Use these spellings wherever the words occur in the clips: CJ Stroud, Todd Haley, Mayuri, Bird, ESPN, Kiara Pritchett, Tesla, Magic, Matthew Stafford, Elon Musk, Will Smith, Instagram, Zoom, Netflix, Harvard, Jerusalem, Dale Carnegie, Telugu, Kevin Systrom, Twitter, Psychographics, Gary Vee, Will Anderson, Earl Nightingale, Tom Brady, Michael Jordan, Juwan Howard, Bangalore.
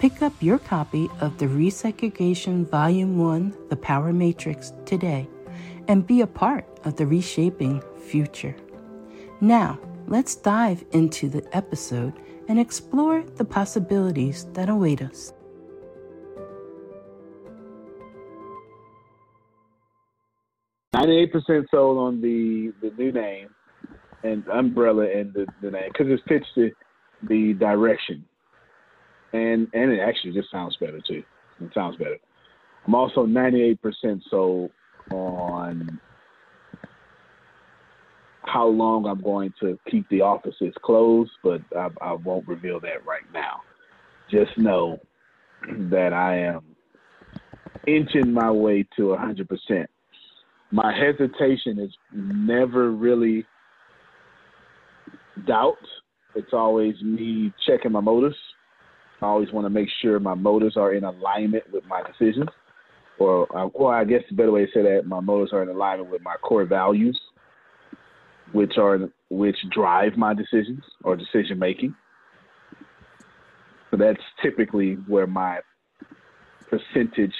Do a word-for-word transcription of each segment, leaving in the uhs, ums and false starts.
Pick up your copy of the Resegregation Volume one, The Power Matrix, today and be a part of the reshaping future. Now, let's dive into the episode and explore the possibilities that await us. ninety-eight percent sold on the, the new name and umbrella and the, the name because it's pitched the, the direction. And and it actually just sounds better, too. It sounds better. I'm also ninety-eight percent sold on how long I'm going to keep the offices closed, but I, I won't reveal that right now. Just know that I am inching my way to one hundred percent. My hesitation is never really doubt. It's always me checking my motives. I always want to make sure my motives are in alignment with my decisions, or, or I guess the better way to say that, my motives are in alignment with my core values, which are which drive my decisions or decision making. So that's typically where my percentage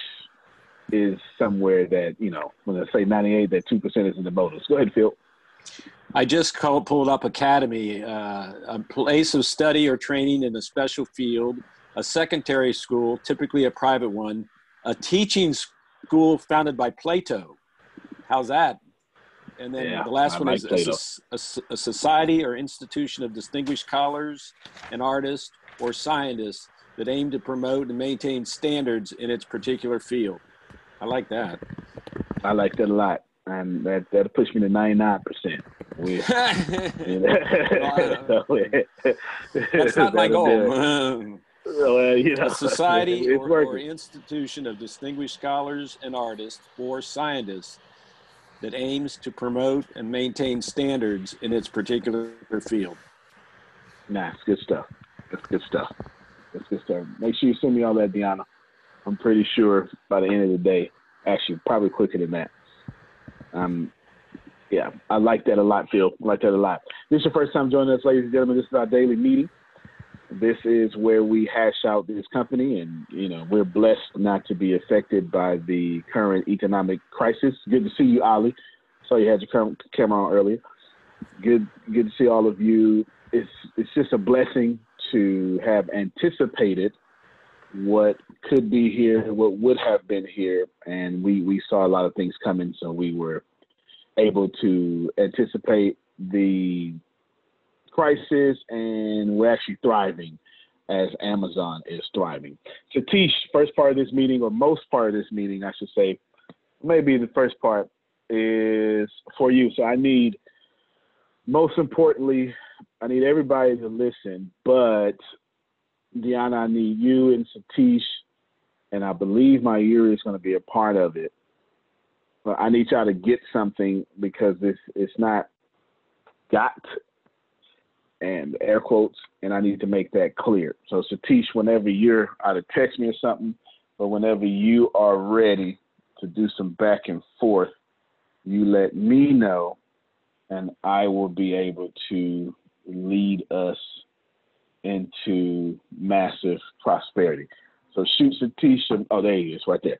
is somewhere that, you know, when I say ninety-eight, that two percent is in the motives. Go ahead, Phil. I just called, pulled up Academy, uh, a place of study or training in a special field, a secondary school, typically a private one, a teaching school founded by Plato. How's that? And then yeah, the last I one like is a, a, a society or institution of distinguished scholars and artists or scientists that aim to promote and maintain standards in its particular field. I like that. I like that a lot. And that that'll push me to ninety-nine percent. We, you know, so, that's not my goal. Um, well, you know, a society or, or institution of distinguished scholars and artists or scientists that aims to promote and maintain standards in its particular field. Nah, it's good stuff. That's good stuff. That's good stuff. Make sure you send me all that, Deanna. I'm pretty sure by the end of the day, actually probably quicker than that. Um, yeah, I like that a lot, Phil. I like that a lot. This is your first time joining us, ladies and gentlemen. This is our daily meeting. This is where we hash out this company, and, you know, we're blessed not to be affected by the current economic crisis. Good to see you, Ali. Saw you had your camera on earlier. Good, good to see all of you. It's it's just a blessing to have anticipated what could be here, what would have been here. And we, we saw a lot of things coming, so we were able to anticipate the crisis, and we're actually thriving as Amazon is thriving. Satish, first part of this meeting, or most part of this meeting, I should say, maybe the first part is for you. So I need, most importantly, I need everybody to listen, but Deanna, I need you and Satish, and I believe my ear is going to be a part of it. But I need y'all to get something, because it's, it's not got, and air quotes, and I need to make that clear. So Satish, whenever you're out of, text me or something, but whenever you are ready to do some back and forth, you let me know, and I will be able to lead us into massive prosperity. So shoot Satish. Oh, there he is, right there.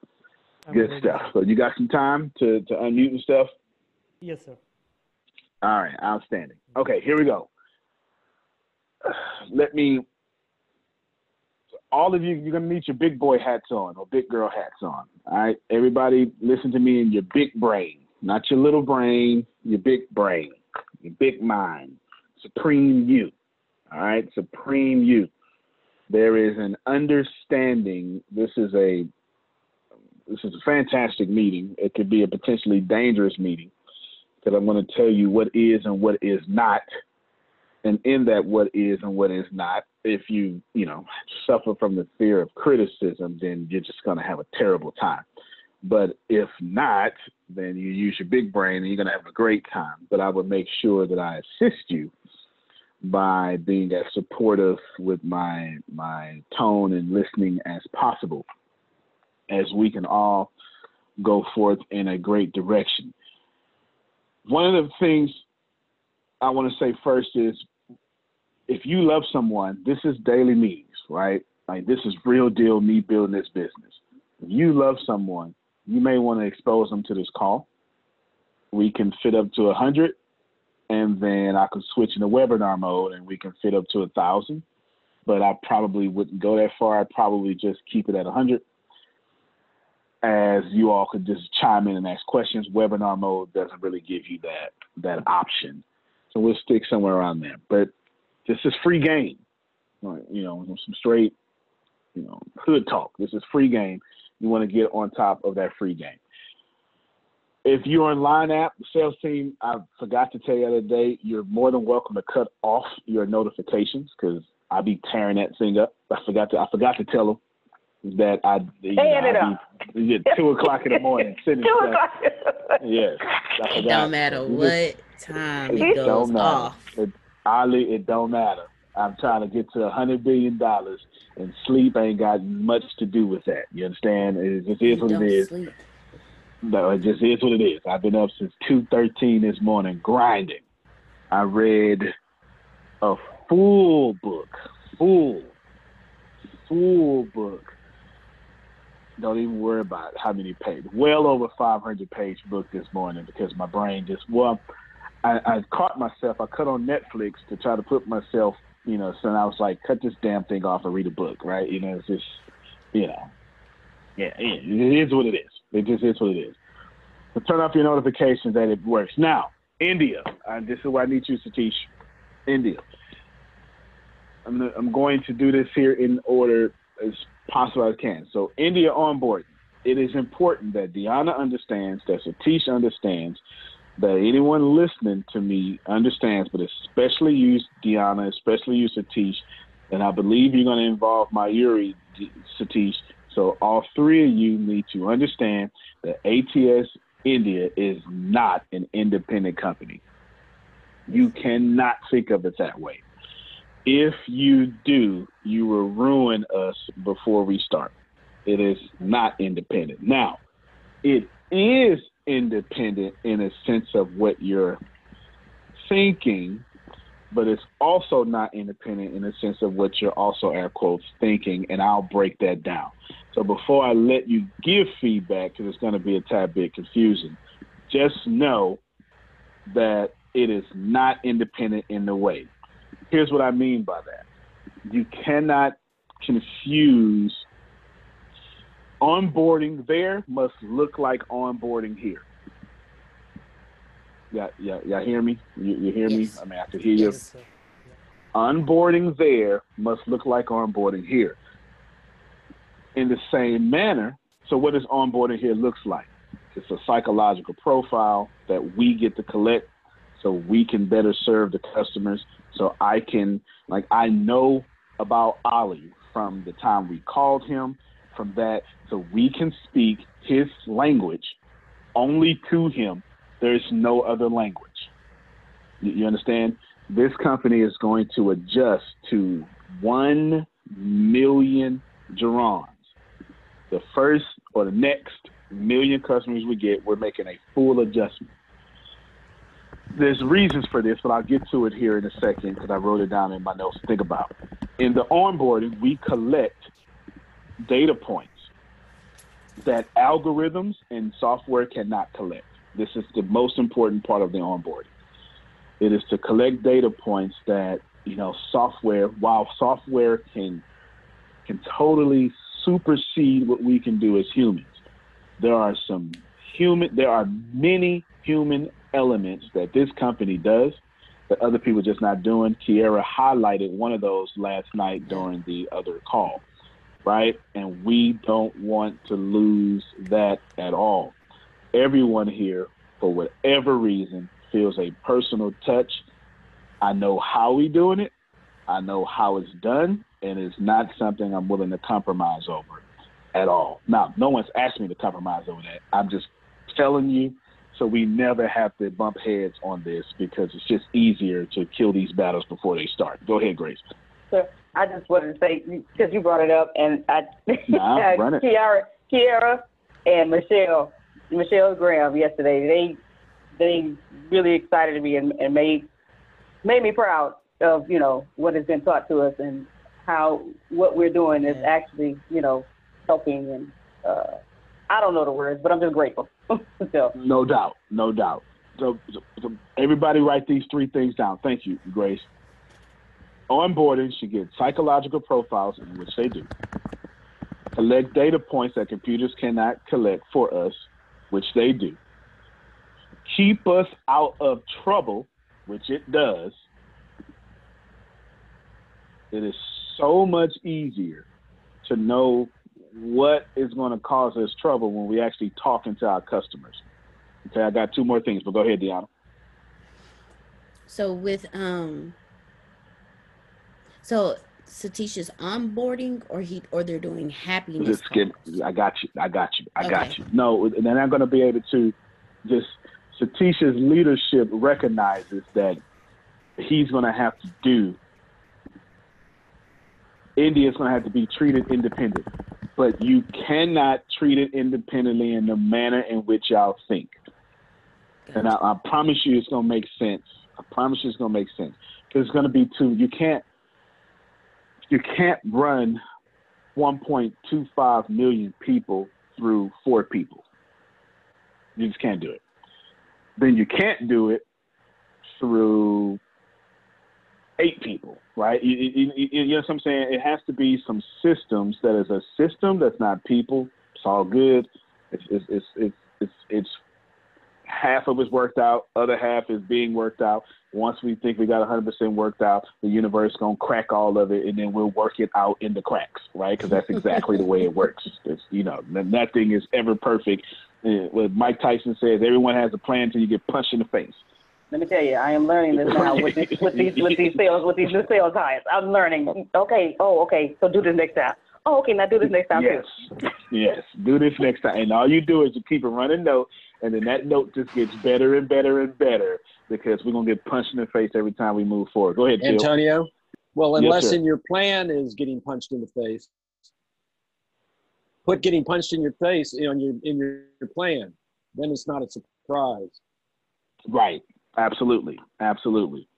I'm Good ready. stuff. So you got some time to, to unmute and stuff? Yes, sir. All right, outstanding. Okay, here we go. Let me, all of you, you're going to need your big boy hats on, or big girl hats on. All right, everybody listen to me in your big brain, not your little brain, your big brain, your big mind, supreme you. All right, supreme you. There is an understanding. This is a, this is a fantastic meeting. It could be a potentially dangerous meeting, because I'm going to tell you what is and what is not. And in that what is and what is not, if you, you know, suffer from the fear of criticism, then you're just going to have a terrible time. But if not, then you use your big brain and you're going to have a great time. But I would make sure that I assist you by being as supportive with my, my tone and listening as possible, as we can all go forth in a great direction. One of the things I want to say first is, if you love someone, this is daily meetings, right? Like, this is real deal, me building this business. If you love someone, you may want to expose them to this call. We can fit up to one hundred, and then I can switch into webinar mode, and we can fit up to one thousand. But I probably wouldn't go that far. I'd probably just keep it at one hundred, as you all could just chime in and ask questions. Webinar mode doesn't really give you that, that option. So we'll stick somewhere around there. But this is free game, you know, some straight, you know, hood talk. This is free game. You want to get on top of that free game. If you're on Line app, the sales team, I forgot to tell you the other day, you're more than welcome to cut off your notifications, because I'll be tearing that thing up. I forgot to I forgot to tell them that I you know, it up. Be, yeah, two o'clock in the morning. two o'clock. Yes. It don't matter what time it goes off. It, Ollie, it don't matter. I'm trying to get to one hundred billion dollars, and sleep ain't got much to do with that. You understand? It just is what it is. Sleep. No, it just is what it is. I've been up since two thirteen this morning grinding. I read a full book. Full. Full book. Don't even worry about how many pages. Well over five hundred page book this morning, because my brain just, well, I, I caught myself. I cut on Netflix to try to put myself, you know, so I was like, cut this damn thing off and read a book, right? You know, it's just, you know, yeah, it, it is what it is. It just is what it is. So turn off your notifications that it works. Now, India. Uh, this is where I need you, Satish. India. I'm, gonna, I'm going to do this here in order as possible as I can. So India onboarding. It is important that Deanna understands, that Satish understands, that anyone listening to me understands, but especially you, Deanna, especially you, Satish, and I believe you're going to involve Mayuri, Satish. So all three of you need to understand that A T S India is not an independent company. You cannot think of it that way. If you do, you will ruin us before we start. It is not independent. Now, it is independent in a sense of what you're thinking, but it's also not independent in the sense of what you're also, air quotes, thinking, and I'll break that down. So before I let you give feedback, because it's going to be a tad bit confusing, just know that it is not independent in the way. Here's what I mean by that. You cannot confuse onboarding there must look like onboarding here. Yeah, yeah, yeah. Hear me? You, you hear yes. me? I mean, I can hear you. Yes, onboarding there must look like onboarding here. In the same manner, so what does onboarding here looks like? It's a psychological profile that we get to collect so we can better serve the customers. So I can, like, I know about Ollie from the time we called him, from that, so we can speak his language only to him. There's no other language. You understand? This company is going to adjust to one million gerunds. The first or the next million customers we get, we're making a full adjustment. There's reasons for this, but I'll get to it here in a second because I wrote it down in my notes to think about. In the onboarding, we collect data points that algorithms and software cannot collect. This is the most important part of the onboarding. It is to collect data points that, you know, software, while software can can totally supersede what we can do as humans, there are some human, there are many human elements that this company does that other people are just not doing. Kiera highlighted one of those last night during the other call, right? And we don't want to lose that at all. Everyone here, for whatever reason, feels a personal touch. I know how we doing it. I know how it's done. And it's not something I'm willing to compromise over at all. Now, no one's asked me to compromise over that. I'm just telling you so we never have to bump heads on this because it's just easier to kill these battles before they start. Go ahead, Grace. So I just wanted to say, because you brought it up, and I, nah, I run it. Kiara, Kiara and Michelle, Michelle Graham yesterday, they they really excited me and, and made made me proud of, you know, what has been taught to us and how what we're doing is actually, you know, helping. And uh, I don't know the words, but I'm just grateful. So. No doubt, no doubt. So, so, so everybody write these three things down. Thank you, Grace. Onboarding should get psychological profiles, in which they do. Collect data points that computers cannot collect for us, which they do. Keep us out of trouble, which it does. It is so much easier to know what is going to cause us trouble when we actually talking to our customers. Okay, I got two more things, but go ahead, Deanna. So with um, so Satish's onboarding, or he, or they're doing happiness. Get, I got you. I got you. I okay. got you. No, they're not going to be able to. Just Satish's leadership recognizes that he's going to have to do. India is going to have to be treated independent, but you cannot treat it independently in the manner in which y'all think. Gotcha. And I, I promise you it's going to make sense. I promise you it's going to make sense. There's going to be two. You can't, you can't run one point two five million people through four people. You just can't do it. Then you can't do it through eight people, right? You, you, you know what I'm saying? It has to be some systems that is a system that's not people. It's all good. It's it's it's it's it's, it's half of it's worked out. Other half is being worked out. Once we think we got one hundred percent worked out, the universe gonna crack all of it, and then we'll work it out in the cracks, right? Because that's exactly the way it works. It's, you know, nothing is ever perfect. What Mike Tyson says, everyone has a plan until you get punched in the face. Let me tell you, I am learning this now with, this, with these with these sales with these new sales hires. I'm learning. Okay, oh, okay. So do this next time. Oh, okay. Now do this next time yes. too. Yes, do this next time. And all you do is you keep a running note, and then that note just gets better and better and better because we're gonna get punched in the face every time we move forward. Go ahead, Jill. Antonio. Well, unless yes, in your plan is getting punched in the face, put getting punched in your face in your in your, your plan. Then it's not a surprise. Right. Absolutely, absolutely,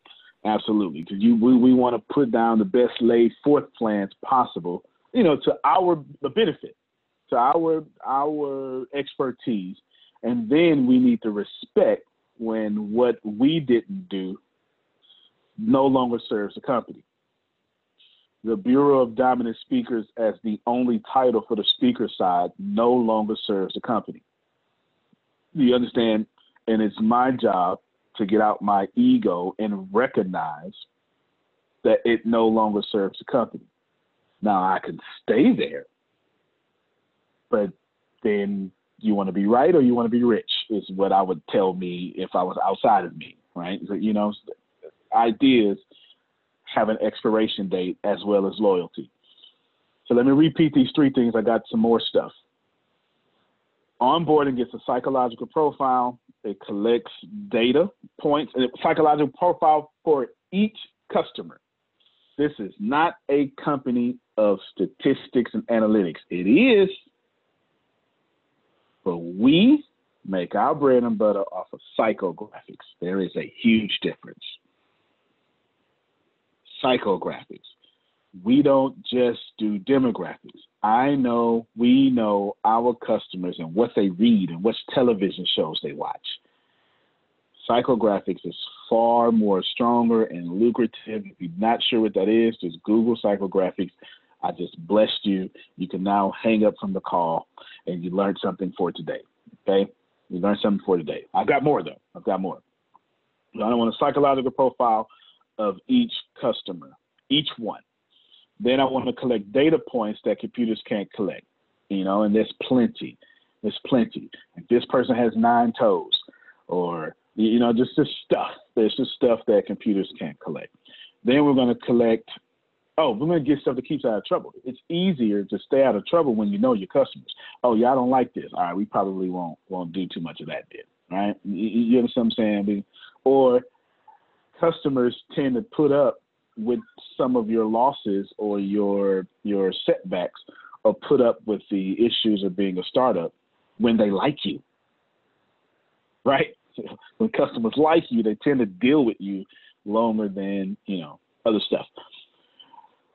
absolutely. Because you, we, we want to put down the best laid forth plans possible, you know, to our the benefit, to our our expertise, and then we need to respect when what we didn't do no longer serves the company. The Bureau of Dominant Speakers as the only title for the speaker side no longer serves the company. You understand? And it's my job to get out my ego and recognize that it no longer serves the company. Now, I can stay there, but then you want to be right or you want to be rich is what I would tell me if I was outside of me, right? So, you know, ideas have an expiration date as well as loyalty. So let me repeat these three things. I got some more stuff. Onboarding gets a psychological profile. It collects data points and a psychological profile for each customer. This is not a company of statistics and analytics. It is, but we make our bread and butter off of psychographics. There is a huge difference. Psychographics. We don't just do demographics. I know, we know our customers and what they read and what television shows they watch. Psychographics is far more stronger and lucrative. If you're not sure what that is, just Google psychographics. I just blessed you. You can now hang up from the call and you learned something for today. Okay? You learned something for today. I've got more though. I've got more. I don't want a psychological profile of each customer, each one. Then I want to collect data points that computers can't collect, you know, and there's plenty. There's plenty. Like this person has nine toes or, you know, just this stuff. There's just stuff that computers can't collect. Then we're going to collect, oh, we're going to get stuff that keeps out of trouble. It's easier to stay out of trouble when you know your customers. Oh, yeah, I don't like this. All right, we probably won't won't do too much of that then, right? You understand what I'm saying? Or customers tend to put up with some of your losses or your your setbacks or put up with the issues of being a startup when they like you, right? When customers like you, they tend to deal with you longer than, you know, other stuff.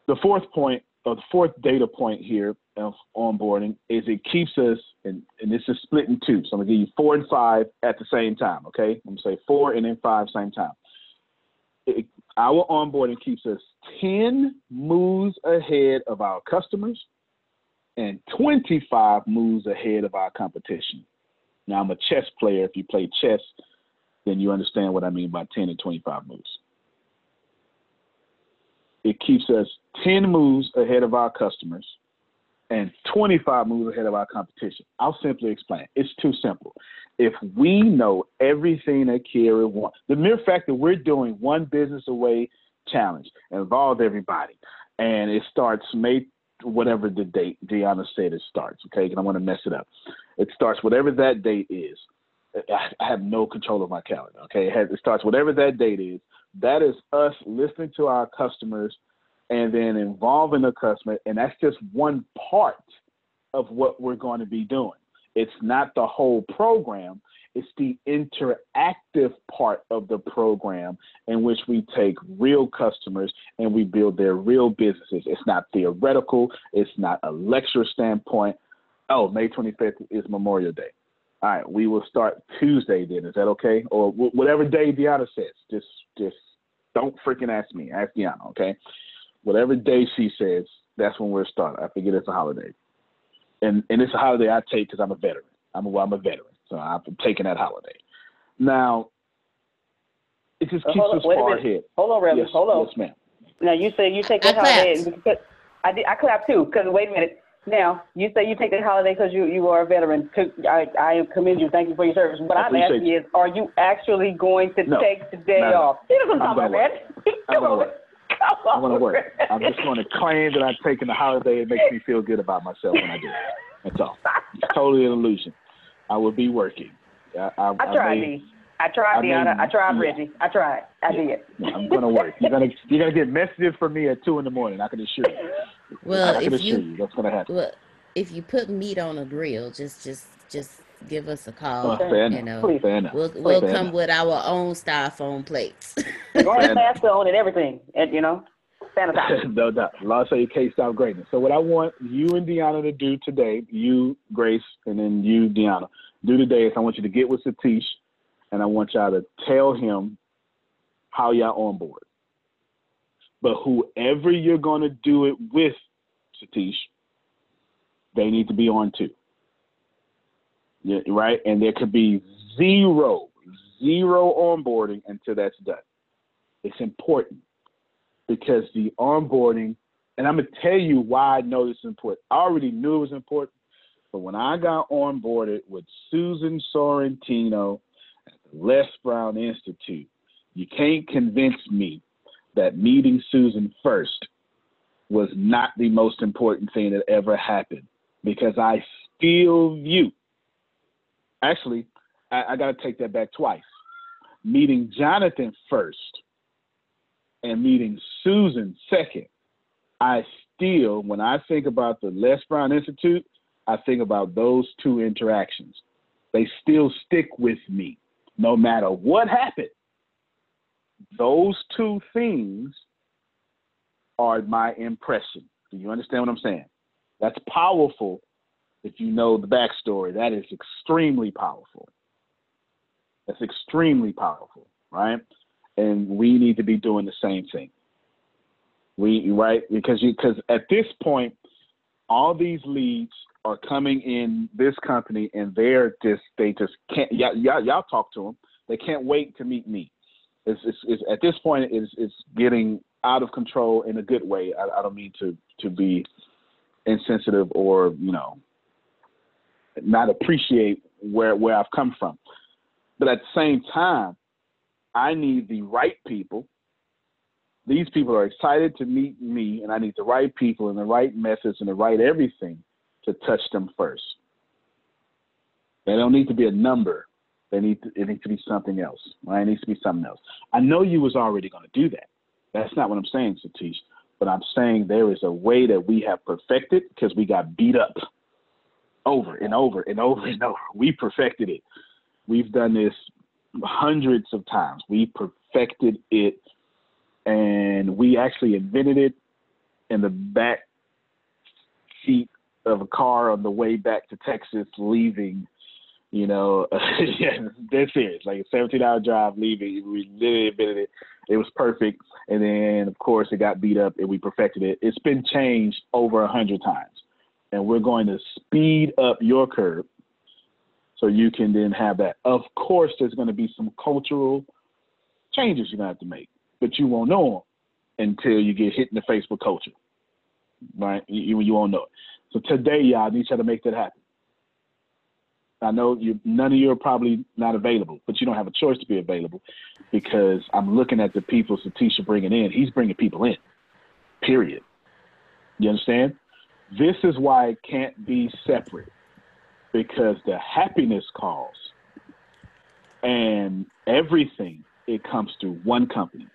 The fourth point or the fourth data point here of onboarding is it keeps us, and, and this is split in two. So I'm going to give you four and five at the same time, okay? I'm going to say four and then five same time. It, our onboarding keeps us ten moves ahead of our customers and twenty-five moves ahead of our competition. Now, I'm a chess player. If you play chess, then you understand what I mean by ten and twenty-five moves. It keeps us ten moves ahead of our customers and twenty-five moves ahead of our competition. I'll simply explain. It's too simple. If we know everything that Kira wants, the mere fact that we're doing one business away challenge involves everybody, and it starts May, whatever the date Deanna said it starts, okay, because I want to mess it up. It starts whatever that date is. I have no control of my calendar, okay? It, has, it starts whatever that date is. That is us listening to our customers and then involving the customer, and that's just one part of what we're going to be doing. It's not the whole program. It's the interactive part of the program in which we take real customers and we build their real businesses. It's not theoretical. It's not a lecture standpoint. Oh, May twenty-fifth is Memorial Day. All right, we will start Tuesday then. Is that okay? Or w- whatever day Deanna says. Just, just don't freaking ask me. Ask Deanna, okay? Whatever day she says, that's when we're starting. I forget it's a holiday. And and it's a holiday I take because I'm a veteran. I'm a, well, I'm a veteran, so I'm taking that holiday. Now, it just keeps us far ahead. Hold on, Reverend. Yes, hold on. Yes, ma'am. Now, you say you take that holiday. And I, did, I clapped, too, because wait a minute. Now, you say you take that holiday because you, you are a veteran. I, I commend you. Thank you for your service. What I'm asking you is, are you actually going to no, take the day no, off? You don't talk about that. Come on. I want to work. I'm just going to claim that I'm taking the holiday. It makes me feel good about myself when I do it. That's all. It's totally an illusion. I will be working. I, I, I tried, me. I, I tried, Deanna. I, I tried, Reggie. Yeah. I tried. I did. Yeah, I'm going to work. You're going to you're gonna get messages from me at two in the morning. I can assure you. Well, I can if assure you, you that's going to happen. Well, if you put meat on a grill, just, just, just give us a call. Oh, fair you know, fair we'll fair we'll fair come enough. With our own styrofoam plates. Going to pass on and everything, and you know, sanitize. No doubt. Law say you can't stop greatness. So what I want you and Deanna to do today, you, Grace, and then you, Deanna, do today is I want you to get with Satish, and I want y'all to tell him how y'all on board. But whoever you're going to do it with, Satish, they need to be on too. Yeah, right? And there could be zero, zero onboarding until that's done. It's important because the onboarding, and I'm going to tell you why I know this is important. I already knew it was important, but when I got onboarded with Susan Sorrentino at the Les Brown Institute, you can't convince me that meeting Susan first was not the most important thing that ever happened, because I still view. Actually, I, I got to take that back twice. Meeting Jonathan first and meeting Susan second, I still, when I think about the Les Brown Institute, I think about those two interactions. They still stick with me no matter what happened. Those two things are my impression. Do you understand what I'm saying? That's powerful if you know the backstory. That is extremely powerful. That's extremely powerful, right? And we need to be doing the same thing. We, right? Because you, because at this point, all these leads are coming in this company, and they're just, they just can't, y'all, y'all, y'all talk to them. They can't wait to meet me. It's, it's, it's, at this point, it's, it's getting out of control in a good way. I, I don't mean to, to be insensitive or, you know, not appreciate where, where I've come from. But at the same time, I need the right people. These people are excited to meet me, and I need the right people and the right methods and the right everything to touch them first. They don't need to be a number. They need to, it needs to be something else. Right? It needs to be something else. I know you was already going to do that. That's not what I'm saying, Satish. But I'm saying there is a way that we have perfected, because we got beat up over and over and over and over. We perfected it. We've done this hundreds of times. We perfected it, and we actually invented it in the back seat of a car on the way back to Texas, leaving. You know, yeah, that's serious. Like a seventeen-hour drive, leaving. We literally invented it. It was perfect, and then of course it got beat up, and we perfected it. It's been changed over a hundred times, and we're going to speed up your curve so you can then have that. Of course, there's going to be some cultural changes you're going to have to make, but you won't know them until you get hit in the Facebook culture, right? You, you won't know it. So today, y'all, I need y'all to make that happen. I know you, none of you are probably not available, but you don't have a choice to be available, because I'm looking at the people Satish bringing in. He's bringing people in, period. You understand? This is why it can't be separate, because the happiness calls and everything, it comes through one company.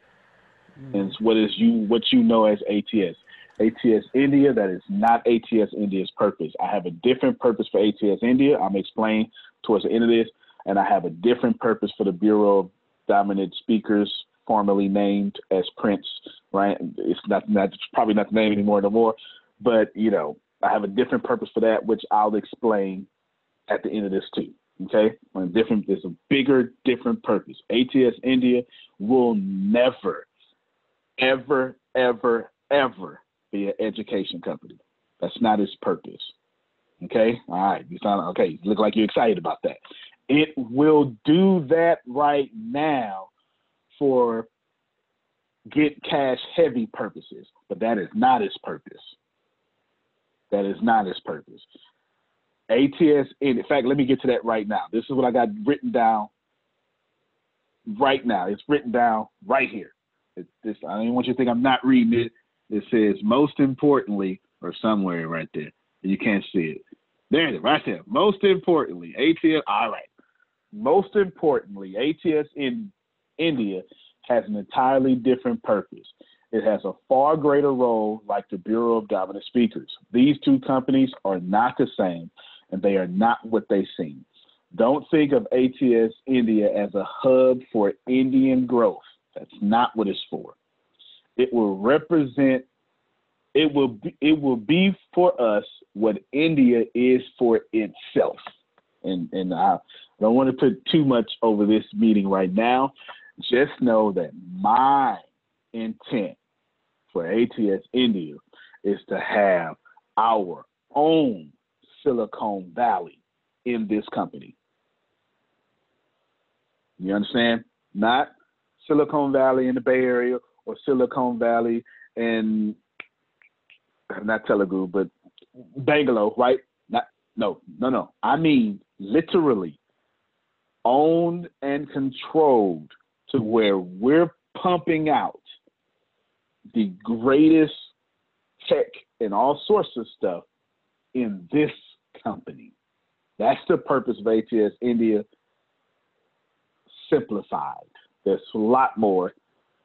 Mm. And it's what is you, what you know as A T S. A T S India, that is not A T S India's purpose. I have a different purpose for A T S India. I'm explaining towards the end of this, and I have a different purpose for the Bureau of Dominant Speakers, formerly named as Prince, right? It's not, not probably not the name anymore, no more, but, you know, I have a different purpose for that, which I'll explain at the end of this too, okay? A different, there's a bigger, different purpose. A T S India will never, ever, ever, ever be an education company. That's not its purpose. Okay? All right. You sound okay. You look like you're excited about that. It will do that right now for get cash heavy purposes, but that is not its purpose. That is not its purpose. A T S, in fact, let me get to that right now. This is what I got written down right now. It's written down right here. It's this, I don't even want you to think I'm not reading it. It says, most importantly, or somewhere right there. You can't see it. There it is, right there. Most importantly, A T S, all right. Most importantly, A T S in India has an entirely different purpose. It has a far greater role, like the Bureau of Dominant Speakers. These two companies are not the same, and they are not what they seem. Don't think of A T S India as a hub for Indian growth. That's not what it's for. It will represent, it will be, it will be for us what India is for itself. And and I don't want to put too much over this meeting right now. Just know that my intent for A T S India is to have our own Silicon Valley in this company. You understand? Not Silicon Valley in the Bay Area or Silicon Valley in, not Telugu, but Bangalore, right? Not, no, no, no. I mean literally owned and controlled to where we're pumping out the greatest tech and all sorts of stuff in this company. That's the purpose of A T S India simplified. There's a lot more,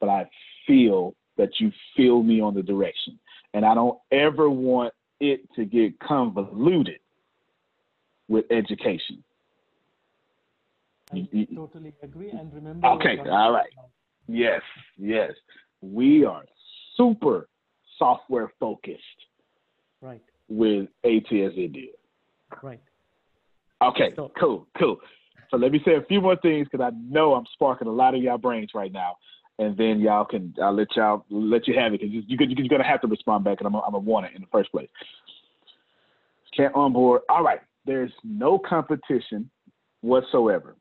but I feel that you feel me on the direction. And I don't ever want it to get convoluted with education. I totally agree, and remember... Okay, all right. Yes, yes. We are super software focused. Right. With A T S India. Right. Okay, so, cool, cool. So let me say a few more things because I know I'm sparking a lot of y'all brains right now, and then y'all can, I'll let y'all, let you have it because you, you, you're going to have to respond back, and I'm going to want it in the first place. Can't onboard. All right, there's no competition whatsoever.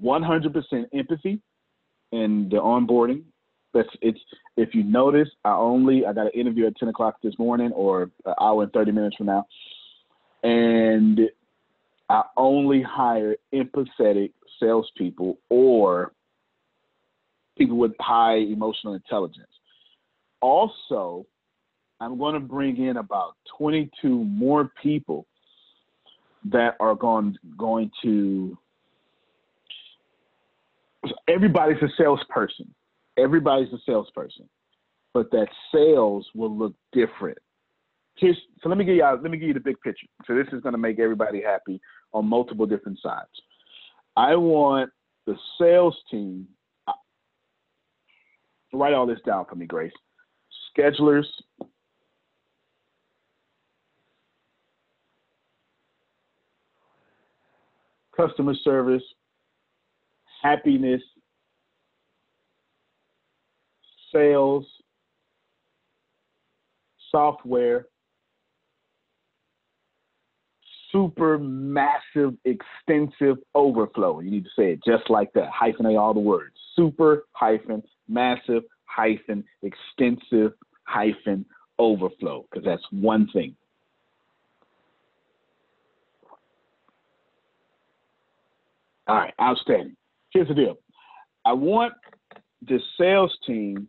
one hundred percent empathy in the onboarding. That's it's. If you notice, I only I got an interview at ten o'clock this morning, or an hour and thirty minutes from now, and I only hire empathetic salespeople or people with high emotional intelligence. Also, I'm going to bring in about twenty-two more people that are going going to. Everybody's a salesperson. Everybody's a salesperson, but that sales will look different. Here's, so let me give you let me give you the big picture. So this is going to make everybody happy on multiple different sides. I want the sales team. Write all this down for me, Grace. Schedulers, customer service, happiness, sales, software, super massive, extensive overflow. You need to say it just like that. Hyphenate all the words. Super hyphen, massive hyphen, extensive hyphen, overflow. Because that's one thing. All right, outstanding. Here's the deal. I want the sales team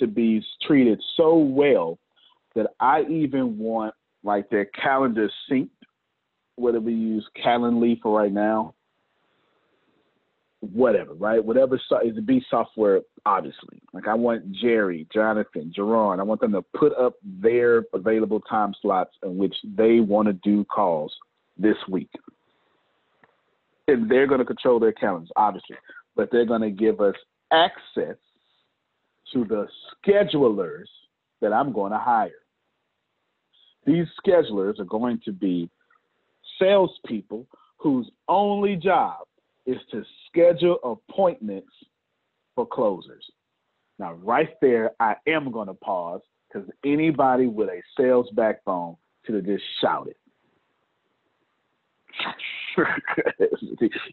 to be treated so well that I even want like their calendar synced, whether we use Calendly for right now, whatever, right? Whatever so, is it be software, obviously. Like I want Jerry, Jonathan, Jerron, I want them to put up their available time slots in which they want to do calls this week. And they're going to control their calendars, obviously, but they're going to give us access to the schedulers that I'm going to hire. These schedulers are going to be salespeople whose only job is to schedule appointments for closers. Now, right there, I am going to pause because anybody with a sales backbone should have just shouted.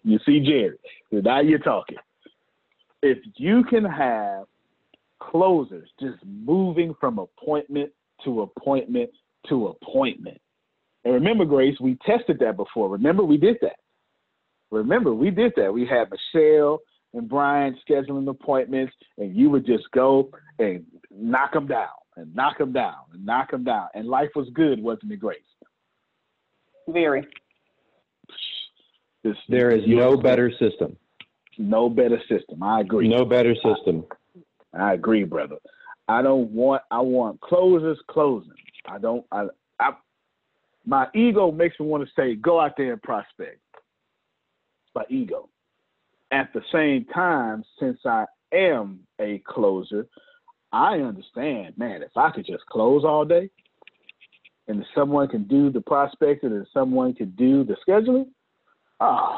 You see, Jerry, now you're talking. If you can have closers just moving from appointment to appointment to appointment. And remember, Grace, we tested that before. Remember, we did that. Remember, we did that. We had Michelle and Brian scheduling appointments, and you would just go and knock them down and knock them down and knock them down. And life was good, wasn't it, Grace? Very. This, there is no better system. No better system. I agree. No better system. I, I agree, brother. I don't want, I want closers closing. I don't, I, I, my ego makes me want to say, go out there and prospect. My ego. At the same time, since I am a closer, I understand, man, if I could just close all day and if someone can do the prospecting and someone can do the scheduling, oh,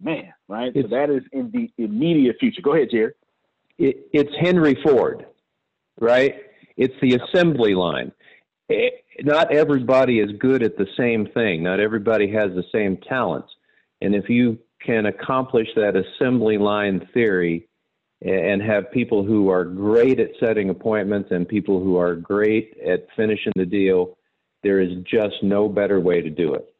man, right? It's, so that is in the immediate future. Go ahead, Jerry. It, it's Henry Ford, right? It's the assembly line. It, not everybody is good at the same thing. Not everybody has the same talents. And if you can accomplish that assembly line theory and have people who are great at setting appointments and people who are great at finishing the deal, there is just no better way to do it.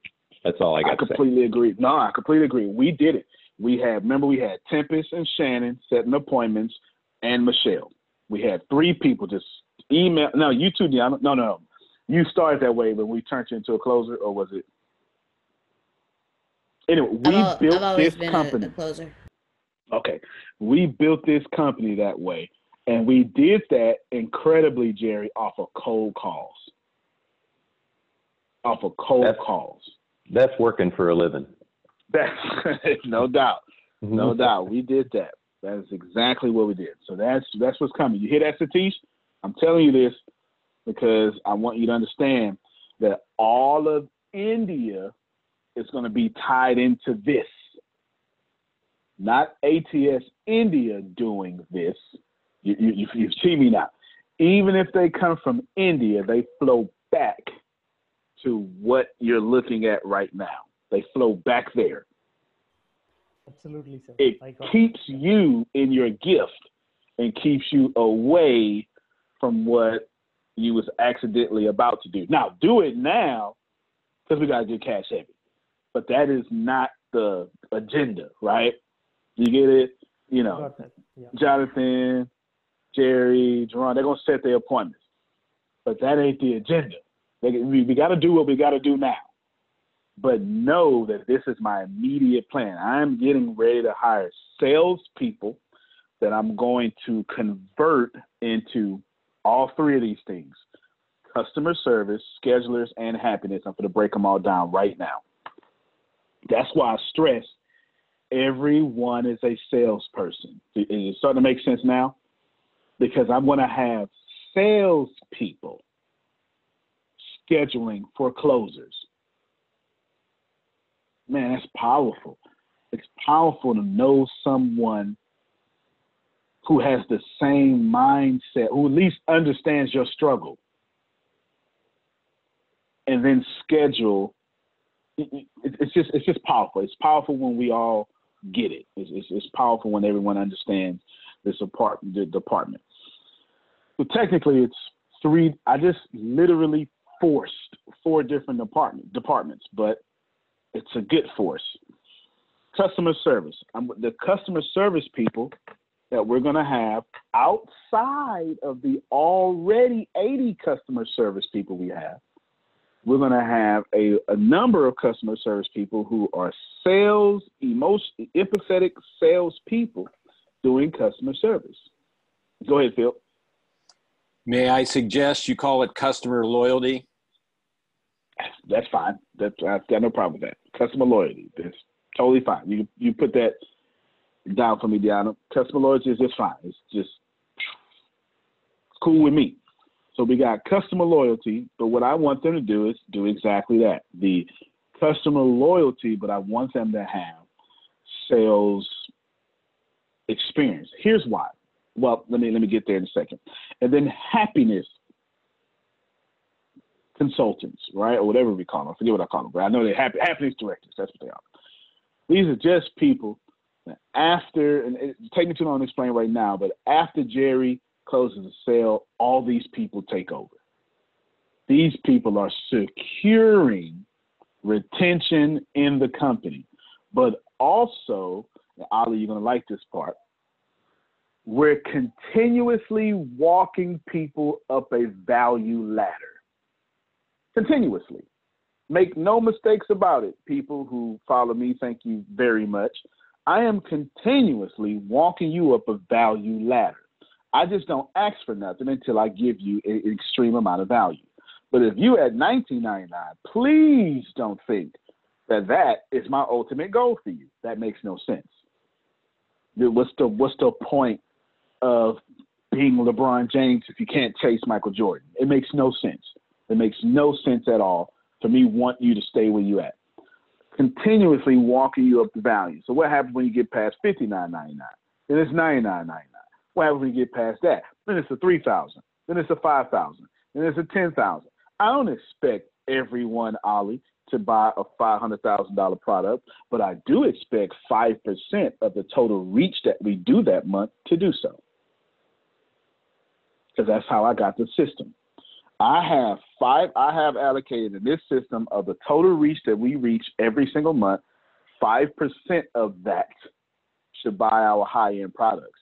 That's all I got to say. I completely agree. No, I completely agree. We did it. We had, remember, we had Tempest and Shannon setting appointments and Michelle. We had three people just email. No, you two, Deanna. No, no, no. You started that way, but we turned you into a closer, or was it? Anyway, we I've, built I've always this been company. A, a closer. Okay. We built this company that way. And we did that incredibly, Jerry, off of cold calls. Off of cold that's, calls. That's working for a living. That's no doubt. No doubt. We did that. That is exactly what we did. So that's that's what's coming. You hear that, Satish? I'm telling you this because I want you to understand that all of India is going to be tied into this. Not A T S India doing this. You, you, you see me now. Even if they come from India, they flow back to what you're looking at right now. They flow back there. Absolutely, sir. It keeps you in your gift and keeps you away from what you was accidentally about to do. Now, do it now because we got to do cash heavy. But that is not the agenda, right? You get it? You know, yeah. Jonathan, Jerry, Jerron, they're going to set their appointments. But that ain't the agenda. They, we we got to do what we got to do now. But know that this is my immediate plan. I'm getting ready to hire salespeople that I'm going to convert into all three of these things: customer service, schedulers, and happiness. I'm going to break them all down right now. That's why I stress everyone is a salesperson. Is it starting to make sense now? Because I'm going to have salespeople scheduling for closers. Man, that's powerful. It's powerful to know someone who has the same mindset, who at least understands your struggle, and then schedule. It's just, it's just powerful. It's powerful when we all get it. It's, it's, it's powerful when everyone understands this apartment, the department. So technically, it's three. I just literally forced four different department departments, but it's a good force. Customer service. I'm, the customer service people that we're going to have outside of the already eighty customer service people we have, we're going to have a, a number of customer service people who are sales, emotion, empathetic sales people doing customer service. Go ahead, Phil. May I suggest you call it customer loyalty? That's fine. That's, I've got no problem with that. Customer loyalty. That's totally fine. You you put that down for me, Deanna. Customer loyalty is just fine. It's just cool with me. So we got customer loyalty, but what I want them to do is do exactly that. The customer loyalty, but I want them to have sales experience. Here's why. Well, let me let me get there in a second. And then happiness consultants, right? Or whatever we call them. I forget what I call them, but I know they're happy, happiness directors. That's what they are. These are just people that after, and it take me too long to explain right now, but after Jerry closes a sale, all these people take over. These people are securing retention in the company, but also, and Ollie, you're going to like this part, we're continuously walking people up a value ladder. Continuously. Make no mistakes about it, people who follow me, thank you very much. I am continuously walking you up a value ladder. I just don't ask for nothing until I give you an extreme amount of value. But if you at nineteen ninety-nine, please don't think that that is my ultimate goal for you. That makes no sense. What's the, what's the point of being LeBron James if you can't chase Michael Jordan? It makes no sense. It makes no sense at all for me want you to stay where you at. Continuously walking you up the value. So what happens when you get past fifty-nine ninety-nine? Then it's ninety-nine ninety-nine. What happens when you get past that? Then it's a three thousand dollars. Then it's a five thousand. Then it's a ten thousand. I don't expect everyone, Ollie, to buy a five hundred thousand dollars product, but I do expect five percent of the total reach that we do that month to do so. Because that's how I got the system. I have five, I have allocated in this system of the total reach that we reach every single month, five percent of that should buy our high-end products.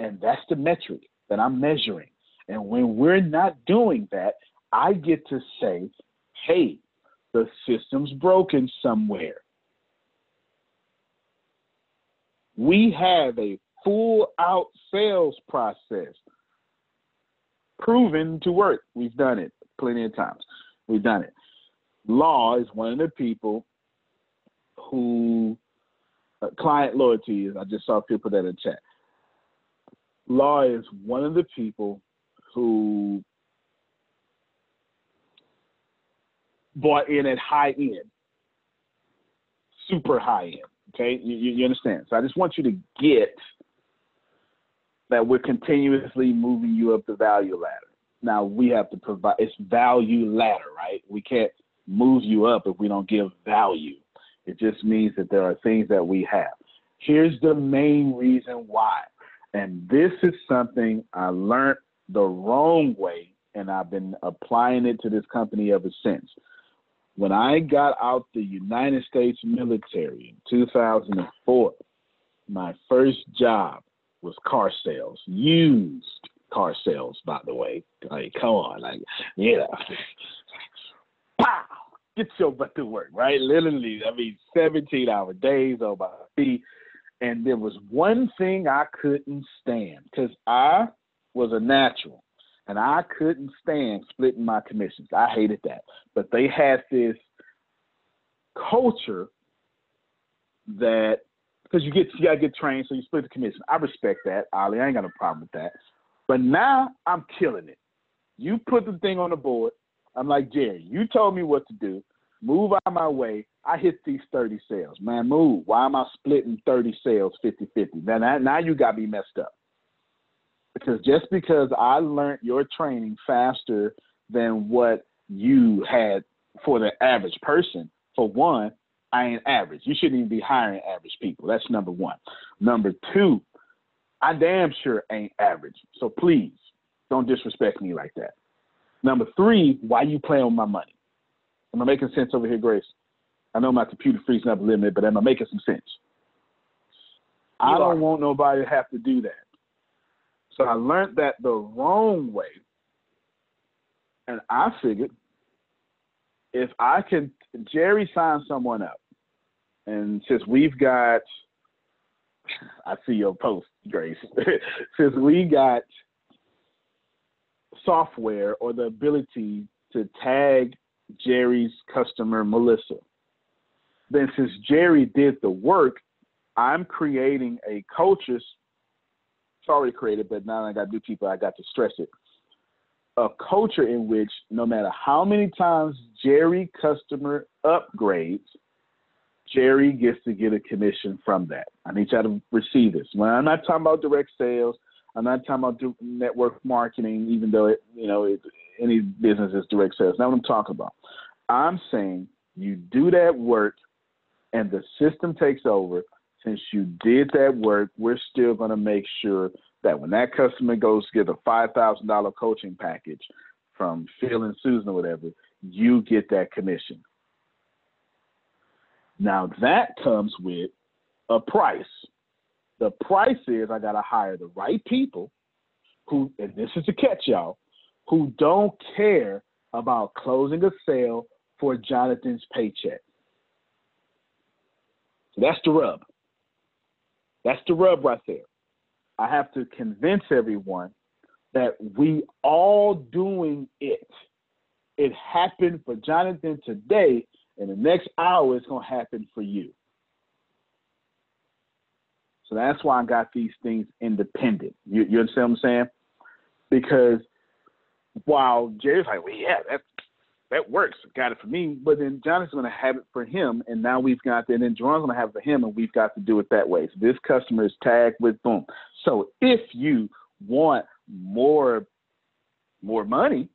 And that's the metric that I'm measuring. And when we're not doing that, I get to say, hey, the system's broken somewhere. We have a full-out sales process proven to work. We've done it plenty of times. We've done it. Law is one of the people who, uh, client loyalty is, I just saw people that in chat. Law is one of the people who bought in at high end, super high end, okay? You, you understand? So I just want you to get that we're continuously moving you up the value ladder. Now we have to provide, it's value ladder, right? We can't move you up if we don't give value. It just means that there are things that we have. Here's the main reason why. And this is something I learned the wrong way, and I've been applying it to this company ever since. When I got out the United States military in two thousand four, my first job was car sales, used car sales, by the way. Like, come on, like, yeah. Pow! Get your butt to work, right? Literally, I mean, seventeen-hour days over my feet. And there was one thing I couldn't stand, because I was a natural, and I couldn't stand splitting my commissions. I hated that. But they had this culture that, because you get you gotta get trained, so you split the commission. I respect that, Ollie. I ain't got no problem with that. But now I'm killing it. You put the thing on the board. I'm like, Jerry, you told me what to do. Move out of my way. I hit these thirty sales. Man, move. Why am I splitting thirty sales fifty fifty? Now, now you got me messed up. Because just because I learned your training faster than what you had for the average person, for one, I ain't average. You shouldn't even be hiring average people. That's number one. Number two, I damn sure ain't average. So please don't disrespect me like that. Number three, why you playing with my money? Am I making sense over here, Grace? I know my computer freezing up a little bit, but am I making some sense? You I don't are. want nobody to have to do that. So I learned that the wrong way, and I figured if I can, Jerry signed someone up, and since we've got, I see your post, Grace, since we got software or the ability to tag Jerry's customer, Melissa, then since Jerry did the work, I'm creating a culture. Already created, but now I got new people, I got to stress it. A culture in which no matter how many times Jerry customer upgrades, Jerry gets to get a commission from that. I need y'all to receive this. When I'm not talking about direct sales, I'm not talking about network marketing, even though it, you know, it, any business is direct sales. Not what I'm talking about. I'm saying you do that work and the system takes over. Since you did that work, we're still going to make sure that when that customer goes to get a five thousand dollars coaching package from Phil and Susan or whatever, you get that commission. Now that comes with a price. The price is I got to hire the right people who, and this is the catch, y'all, who don't care about closing a sale for Jonathan's paycheck. So that's the rub. That's the rub right there. I have to convince everyone that we all doing it. It happened for Jonathan today, and the next hour it's going to happen for you. So that's why I got these things independent. You, you understand what I'm saying? Because while Jerry's like, well, yeah, that, that works. Got it for me. But then Jonathan's going to have it for him, and now we've got that. And then Jerome's going to have it for him, and we've got to do it that way. So this customer is tagged with boom. So if you want more more money,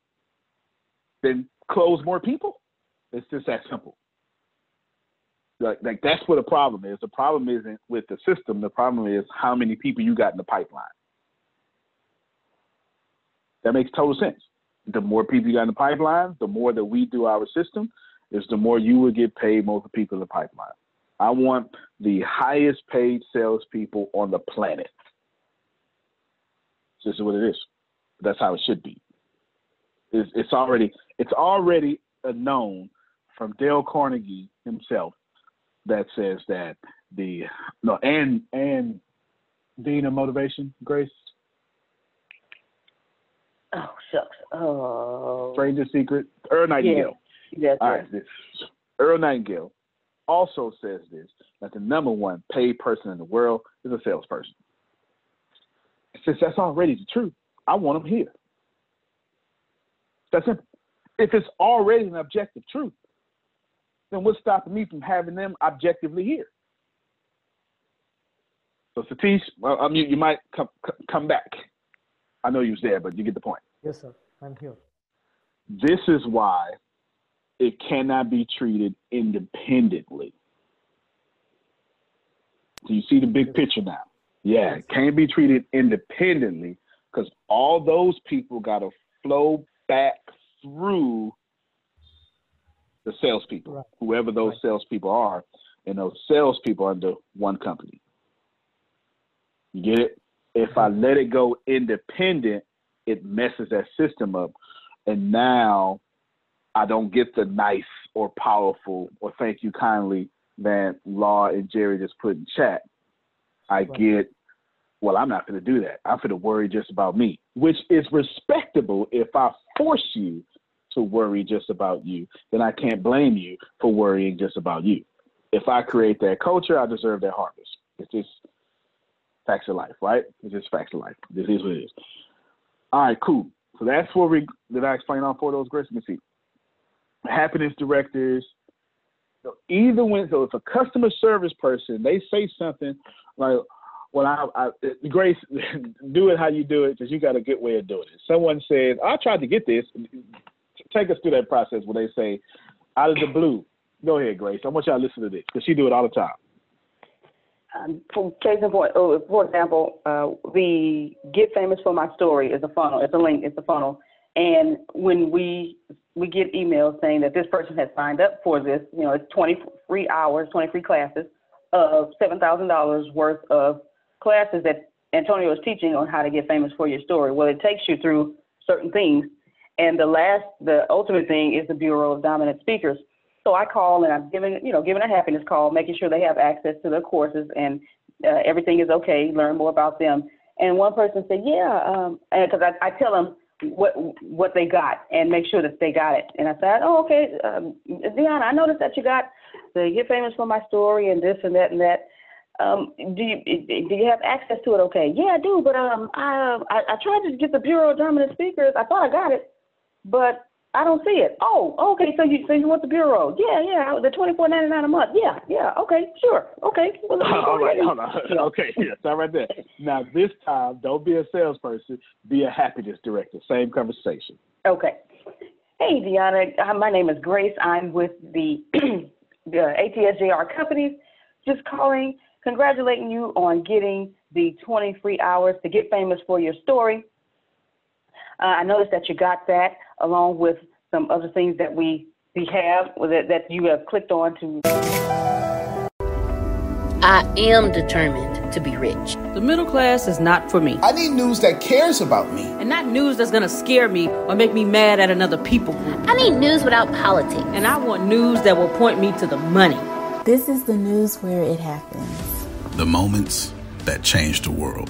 then close more people. It's just that simple. Like, like that's what the problem is. The problem isn't with the system. The problem is how many people you got in the pipeline. That makes total sense. The more people you got in the pipeline, the more that we do our system, is the more you will get paid most people in the pipeline. I want the highest paid salespeople on the planet. This is what it is. That's how it should be. It's, it's already it's already known from Dale Carnegie himself that says that the no and and Dean of Motivation, Grace. Oh, shucks. Oh. Stranger Secret. Earl Nightingale. Yes. Yes, All right. Yes. This, Earl Nightingale also says this, that the number one paid person in the world is a salesperson. Since that's already the truth, I want them here. That's it. If it's already an objective truth, then what's stopping me from having them objectively here? So, Satish, well, um, you, you might come, come back. I know you was there, but you get the point. Yes, sir. I'm here. This is why it cannot be treated independently. Do you see the big picture now? Yeah, it can't be treated independently because all those people got to flow back through the salespeople, right. whoever those right. salespeople are, and those salespeople are under one company. You get it? If I let it go independent, it messes that system up. And now I don't get the nice or powerful or thank you kindly that Law and Jerry just put in chat. I right. get, well, I'm not going to do that. I'm going to worry just about me, which is respectable. If I force you to worry just about you, then I can't blame you for worrying just about you. If I create that culture, I deserve that harvest. It's just facts of life, right? It's just facts of life. This is what it is. All right, cool. So that's what we did. I explain all four of those grids. Let me see. Happiness directors. So either when so if a customer service person, they say something like, "Well, I, I Grace, do it how you do it because you got a good way of doing it." Someone says, "I tried to get this." Take us through that process where they say, "Out of the blue, go ahead, Grace. I want y'all to listen to this because she do it all the time." Um, for case in point, oh, for example, uh, the Get Famous for My Story is a funnel. It's a link. It's a funnel. And when we we get emails saying that this person has signed up for this, you know, it's twenty-three hours, twenty-three classes of seven thousand dollars worth of classes that Antonio is teaching on how to get famous for your story. Well, it takes you through certain things. And the last, the ultimate thing is the Bureau of Dominant Speakers. So I call and I'm giving, you know, giving a happiness call, making sure they have access to their courses and uh, everything is okay. Learn more about them. And one person said, yeah, um, and because I, I tell them what what they got and make sure that they got it. And I said, oh, okay, um, Deanna, I noticed that you got the Get Famous for My Story and this and that and that. Um, do you do you have access to it? Okay, yeah, I do. But um, I I, I tried to get the Bureau of Dominant Speakers. I thought I got it, but I don't see it. Oh, okay. So you so you want the bureau? Yeah, yeah. The twenty four ninety nine a month. Yeah, yeah. Okay, sure. Okay. Well, all right. Hold on. Okay. Yeah. Stop right there. Now this time, don't be a salesperson. Be a happiness director. Same conversation. Okay. Hey, Deanna. Hi, my name is Grace. I'm with the, the A T S J R companies. Just calling, congratulating you on getting the twenty free hours to get famous for your story. Uh, I noticed that you got that along with some other things that we, we have that, that you have clicked on to. I am determined to be rich. The middle class is not for me. I need news that cares about me. And not news that's going to scare me or make me mad at another people. I need news without politics. And I want news that will point me to the money. This is the news where it happens. The moments that change the world.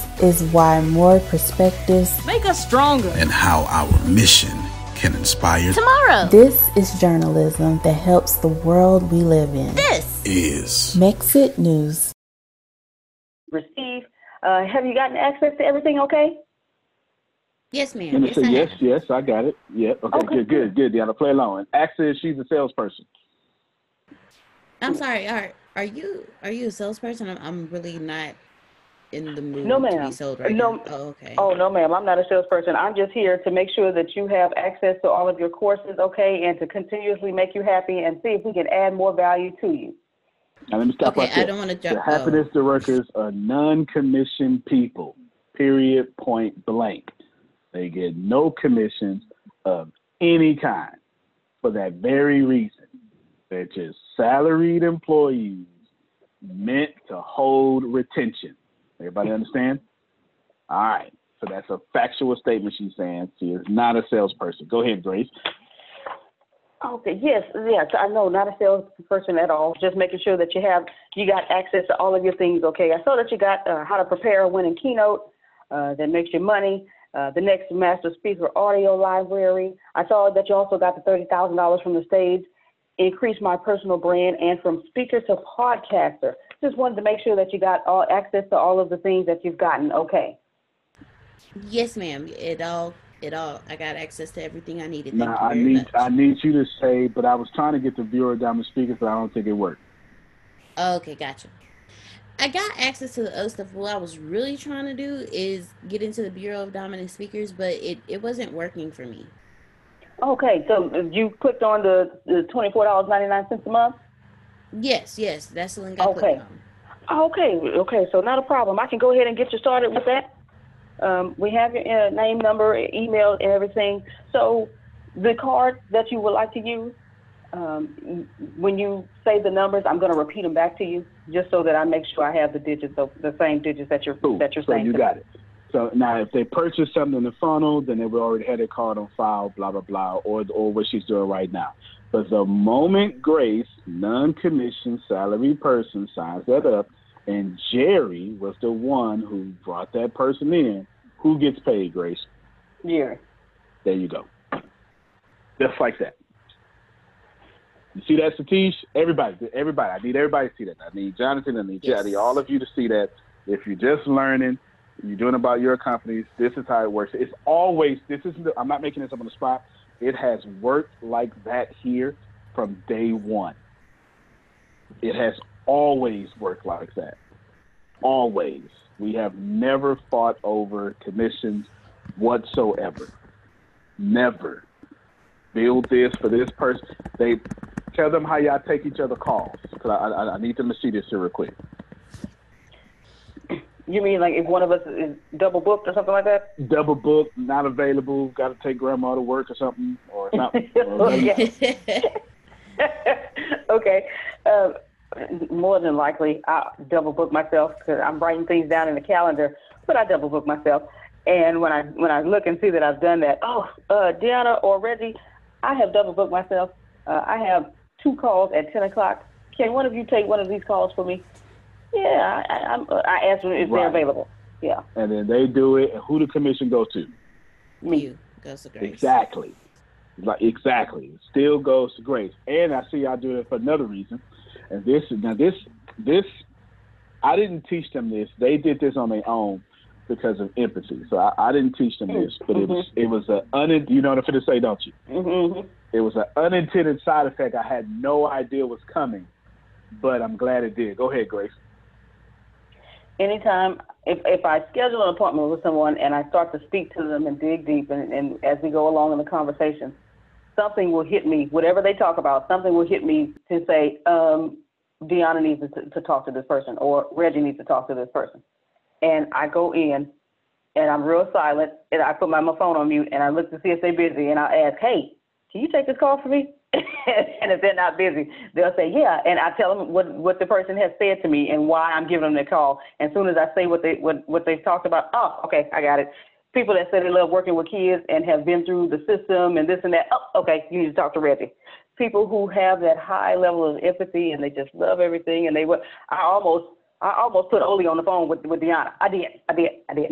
is why more perspectives make us stronger. And how our mission can inspire tomorrow. This is journalism that helps the world we live in. This is MExit News. Receive. Uh, have you gotten access to everything okay? Yes, ma'am. Yes, yes, yes, I got it. Yeah, okay, okay. good, good, good. Deanna, play along. Access, she's a salesperson. I'm sorry, are are you are you a salesperson? I'm, I'm really not in the mood no, ma'am. to be sold right no, now. Oh, okay. Oh, no, ma'am, I'm not a salesperson. I'm just here to make sure that you have access to all of your courses, okay, and to continuously make you happy and see if we can add more value to you. Now, let me stop okay, right there. I don't want to jump. The happiness oh. directors are non-commissioned people, period, point blank. They get no commissions of any kind for that very reason. They're just salaried employees meant to hold retention. Everybody understand? All right. So that's a factual statement she's saying. She is not a salesperson. Go ahead, Grace. Okay, yes, yes, I know, not a salesperson at all. Just making sure that you have, you got access to all of your things, okay? I saw that you got uh, how to prepare a winning keynote uh, that makes you money, uh, the next master speaker audio library. I saw that you also got the thirty thousand dollars from the stage, increase my personal brand, and from speaker to podcaster. Just wanted to make sure that you got all access to all of the things that you've gotten, okay? Yes, ma'am, it all It all. I got access to everything I needed. Now, I need much. I need you to say, but I was trying to get the Bureau of Dominant Speakers, but I don't think it worked. Okay, gotcha. I got access to the other stuff. What I was really trying to do is get into the Bureau of Dominant Speakers, but it, it wasn't working for me. Okay, so you clicked on the, the twenty-four dollars and ninety-nine cents a month? Yes, yes, that's the link I okay. clicked on. Okay, okay, so not a problem. I can go ahead and get you started with that. Um, we have your uh, name, number, email, and everything. So the card that you would like to use, um, when you say the numbers, I'm going to repeat them back to you just so that I make sure I have the digits, of, the same digits that you're, Ooh, that you're so saying. You got it. So now if they purchase something in the funnel, then they would already have their card on file, blah, blah, blah, or, or what she's doing right now. But the moment Grace, non-commissioned salaried person, signs that up, and Jerry was the one who brought that person in, who gets paid, Grace? Jerry. Yeah. There you go. Just like that. You see that, Satish? Everybody, everybody. I need everybody to see that. I need Jonathan, I need yes. Jerry, all of you to see that. If you're just learning, you're doing about your companies, this is how it works. It's always, this isn't, I'm not making this up on the spot. It has worked like that here from day one. It has always work like that. Always. We have never fought over commissions whatsoever. Never. Build this for this person. They tell them how y'all take each other calls. Cause I, I, I need them to see this here real quick. You mean like if one of us is double booked or something like that? Double booked, not available, got to take grandma to work or something or something. Or okay. Um, More than likely, I double book myself because I'm writing things down in the calendar, but I double book myself. And when I when I look and see that I've done that, oh, uh, Deanna or Reggie, I have double booked myself. Uh, I have two calls at ten o'clock. Can one of you take one of these calls for me? Yeah, I, I, I asked them if right. they're available. Yeah. And then they do it. And who the commission goes to? Me. You. Goes to Grace. Exactly. Like, exactly. Still goes to Grace. And I see y'all do it for another reason. And this now this this I didn't teach them this. They did this on their own because of empathy. So I, I didn't teach them this, but mm-hmm. it was it was a un you know what I'm finna say, don't you? Mm-hmm. It was an unintended side effect. I had no idea was coming, but I'm glad it did. Go ahead, Grace. Anytime if if I schedule an appointment with someone and I start to speak to them and dig deep and, and as we go along in the conversation, something will hit me, whatever they talk about, something will hit me to say, um, Deanna needs to, to talk to this person or Reggie needs to talk to this person. And I go in and I'm real silent and I put my, my phone on mute and I look to see if they're busy and I ask, hey, can you take this call for me? And if they're not busy, they'll say, yeah. And I tell them what, what the person has said to me and why I'm giving them the call. And as soon as I say what, they, what, what they've talked about, oh, okay, I got it. People that say they love working with kids and have been through the system and this and that, oh, okay, you need to talk to Reggie. People who have that high level of empathy and they just love everything and they would, I almost, I almost put Oli on the phone with, with Deanna. I did, I did, I did.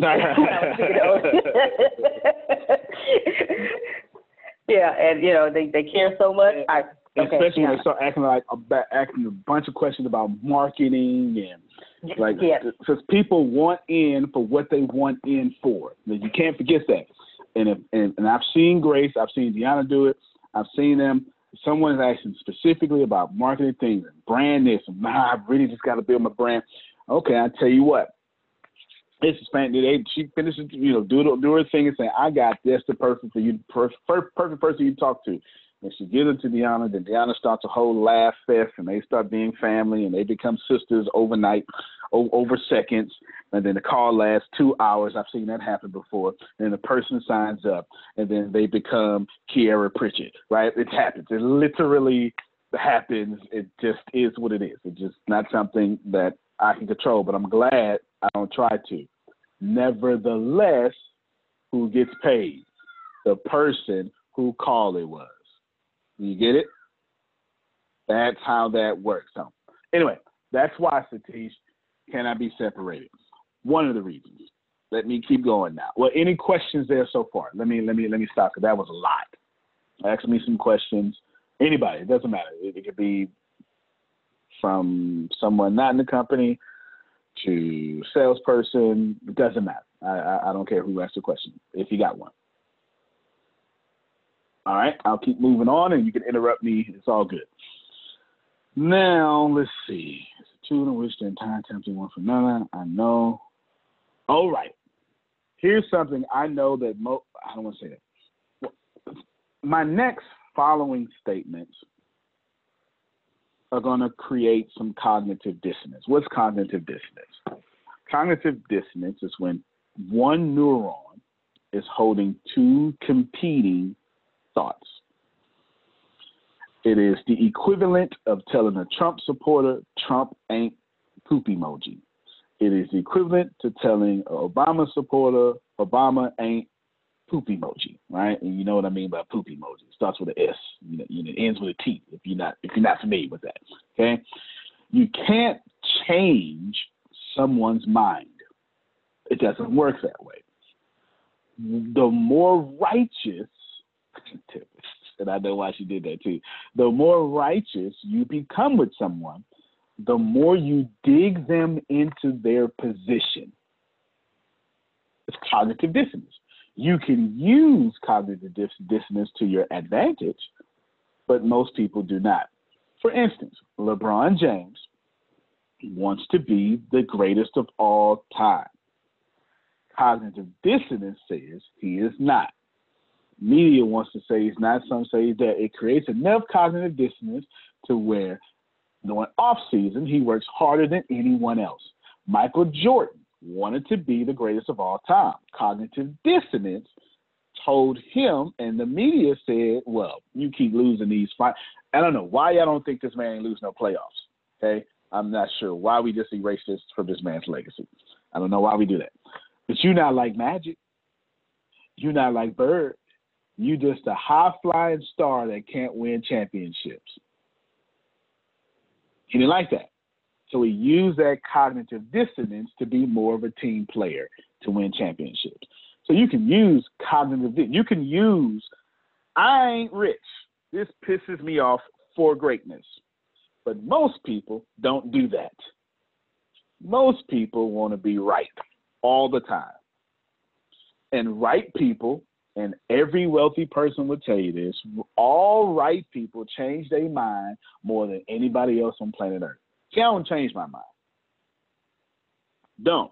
Yeah, and you know they, they care so much. And, I, okay, especially yeah. when they start acting like about asking a bunch of questions about marketing and like yes. because people want in for what they want in for. You can't forget that. And if, and and I've seen Grace, I've seen Deanna do it. I've seen them. Someone's asking specifically about marketing things and brand this. And, nah, I really just got to build my brand. Okay, I tell you what. This is fantastic. She finishes, you know, do do her thing and saying, "I got this, the person for you, per, per, perfect person you talk to." And she gives it to Deanna. Then Deanna starts a whole laugh fest, and they start being family, and they become sisters overnight, o- over seconds. And then the call lasts two hours. I've seen that happen before. And the person signs up, and then they become Kiara Pritchett. Right? It happens. It literally happens. It just is what it is. It's just not something that I can control, but I'm glad I don't try to. Nevertheless, who gets paid? The person who called it was. You get it? That's how that works. So anyway, that's why Satish cannot be separated. One of the reasons. Let me keep going now. Well, any questions there so far? Let me let me let me stop because that was a lot. Ask me some questions. Anybody, it doesn't matter. It, it could be from someone not in the company to salesperson, it doesn't matter. I, I, I don't care who asked the question, if you got one. All right, I'll keep moving on and you can interrupt me. It's all good. Now, let's see. It's a tune in which the entire time to one for another. I know. All right. Here's something I know that mo- I don't want to say that. My next following statements are going to create some cognitive dissonance. What's cognitive dissonance? Cognitive dissonance is when one neuron is holding two competing thoughts. It is the equivalent of telling a Trump supporter, Trump ain't poop emoji. It is the equivalent to telling an Obama supporter, Obama ain't poop emoji, right? And you know what I mean by poop emoji. It starts with an S, you know, and it ends with a T. If you're not, if you're not familiar with that, okay? You can't change someone's mind. It doesn't work that way. The more righteous, and I know why she did that too. The more righteous you become with someone, the more you dig them into their position. It's cognitive dissonance. You can use cognitive dis- dissonance to your advantage, but most people do not. For instance, LeBron James wants to be the greatest of all time. Cognitive dissonance says he is not. Media wants to say he's not. Some say he's that. It creates enough cognitive dissonance to where during off season, he works harder than anyone else. Michael Jordan wanted to be the greatest of all time. Cognitive dissonance told him, and the media said, well, you keep losing these fights. I don't know why y'all don't think this man ain't losing no playoffs, okay? I'm not sure why we just erase this from this man's legacy. I don't know why we do that. But you're not like Magic. You're not like Bird. You're just a high-flying star that can't win championships. He didn't like that. So we use that cognitive dissonance to be more of a team player to win championships. So you can use cognitive dissonance. You can use, I ain't rich. This pisses me off for greatness. But most people don't do that. Most people want to be right all the time. And right people, and every wealthy person will tell you this, all right people change their mind more than anybody else on planet Earth. See, I don't change my mind. Don't.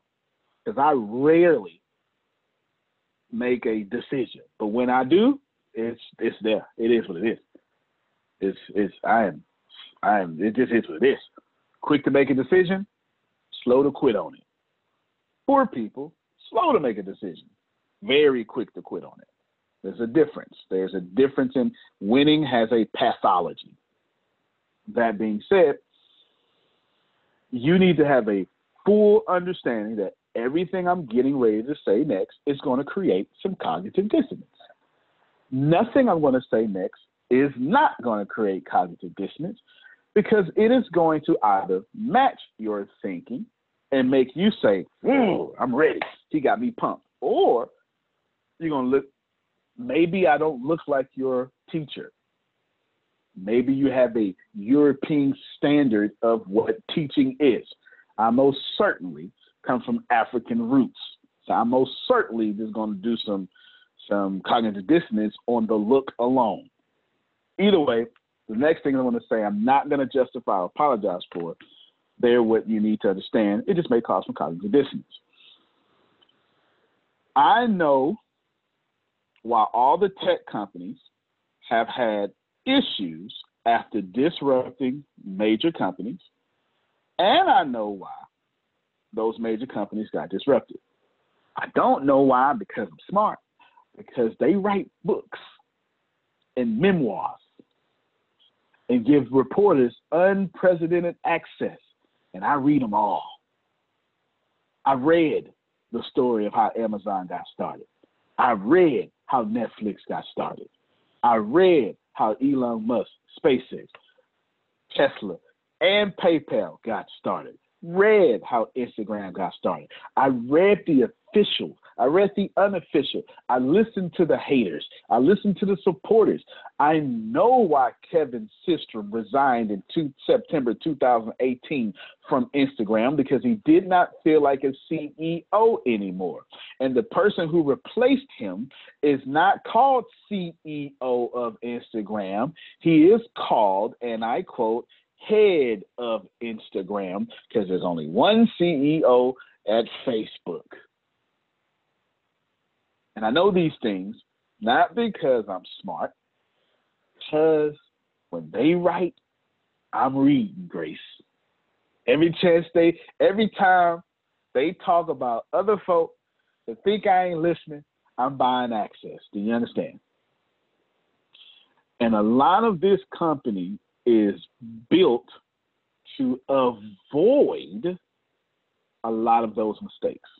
Because I rarely make a decision. But when I do, it's it's there. It is what it is. It's it's I am I am it just is what it is. Quick to make a decision, slow to quit on it. Poor people, slow to make a decision, very quick to quit on it. There's a difference. There's a difference in winning has a pathology. That being said, you need to have a full understanding that everything I'm getting ready to say next is going to create some cognitive dissonance. Nothing I'm going to say next is not going to create cognitive dissonance because it is going to either match your thinking and make you say, "Ooh, I'm ready. He got me pumped." Or you're going to look maybe I don't look like your teacher. Maybe you have a European standard of what teaching is. I most certainly come from African roots. So I most certainly just going to do some, some cognitive dissonance on the look alone. Either way, the next thing I want to say, I'm not going to justify or apologize for it. They're what you need to understand. It just may cause some cognitive dissonance. I know why all the tech companies have had issues after disrupting major companies, and I know why those major companies got disrupted. I don't know why because I'm smart, because they write books and memoirs and give reporters unprecedented access, and I read them all. I read the story of how Amazon got started. I read how Netflix got started. I read how Elon Musk, SpaceX, Tesla, and PayPal got started. Read how Instagram got started. I read the official. I read the unofficial. I listened to the haters. I listened to the supporters. I know why Kevin Systrom resigned in two, September two thousand eighteen from Instagram, because he did not feel like a C E O anymore. And the person who replaced him is not called C E O of Instagram. He is called, and I quote, head of Instagram, because there's only one C E O at Facebook. And I know these things not because I'm smart, because when they write, I'm reading, Grace. Every chance they, every time they talk about other folk that think I ain't listening, I'm buying access. Do you understand? And a lot of this company is built to avoid a lot of those mistakes.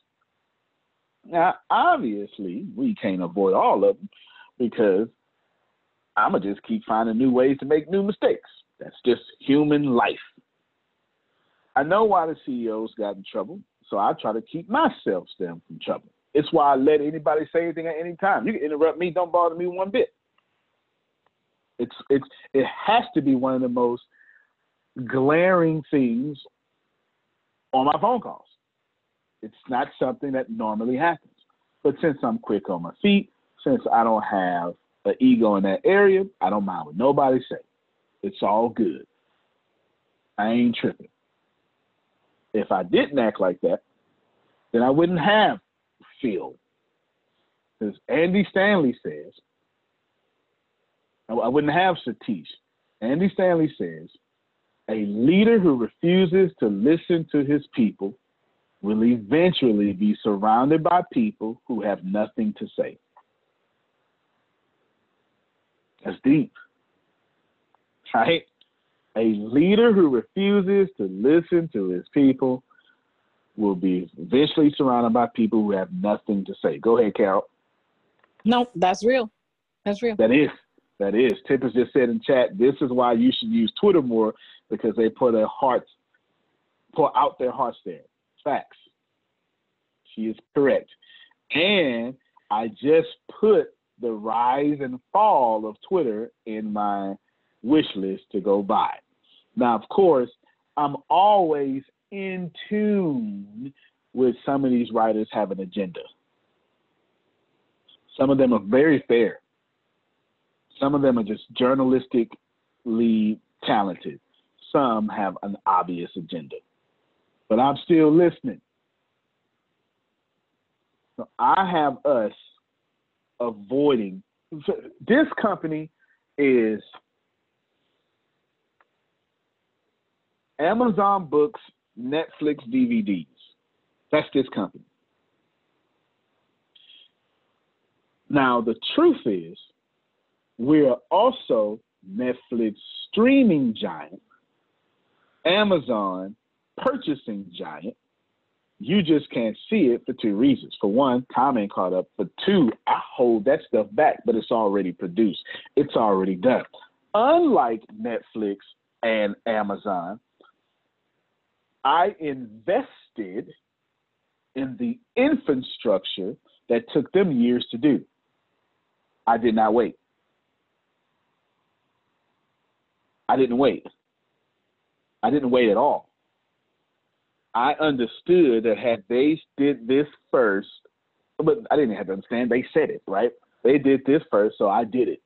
Now, obviously, we can't avoid all of them because I'm going to just keep finding new ways to make new mistakes. That's just human life. I know why the C E Os got in trouble, so I try to keep myself stem from trouble. It's why I let anybody say anything at any time. You can interrupt me, don't bother me one bit. It's it's it has to be one of the most glaring things on my phone calls. It's not something that normally happens. But since I'm quick on my feet, since I don't have an ego in that area, I don't mind what nobody say. It's all good. I ain't tripping. If I didn't act like that, then I wouldn't have feel. Because Andy Stanley says, I wouldn't have Satish. Andy Stanley says, a leader who refuses to listen to his people will eventually be surrounded by people who have nothing to say. That's deep, right? A leader who refuses to listen to his people will be eventually surrounded by people who have nothing to say. Go ahead, Carol. No, that's real. That's real. That is. That is. Tippers just said in chat, this is why you should use Twitter more, because they pour their hearts, pour out their hearts there. Facts. She is correct. And I just put the rise and fall of Twitter in my wish list to go by. Now, of course, I'm always in tune with some of these writers have an agenda. Some of them are very fair. Some of them are just journalistically talented. Some have an obvious agenda. But I'm still listening. So I have us avoiding. This company is Amazon Books, Netflix D V Ds. That's this company. Now, the truth is, we are also Netflix streaming giant, Amazon purchasing giant. You just can't see it for two reasons. For one, time ain't caught up. For two, I hold that stuff back, but it's already produced. It's already done. Unlike Netflix and Amazon, I invested in the infrastructure that took them years to do. I did not wait. I didn't wait. I didn't wait at all. I understood that had they did this first, but I didn't have to understand. They said it, right? They did this first, so I did it.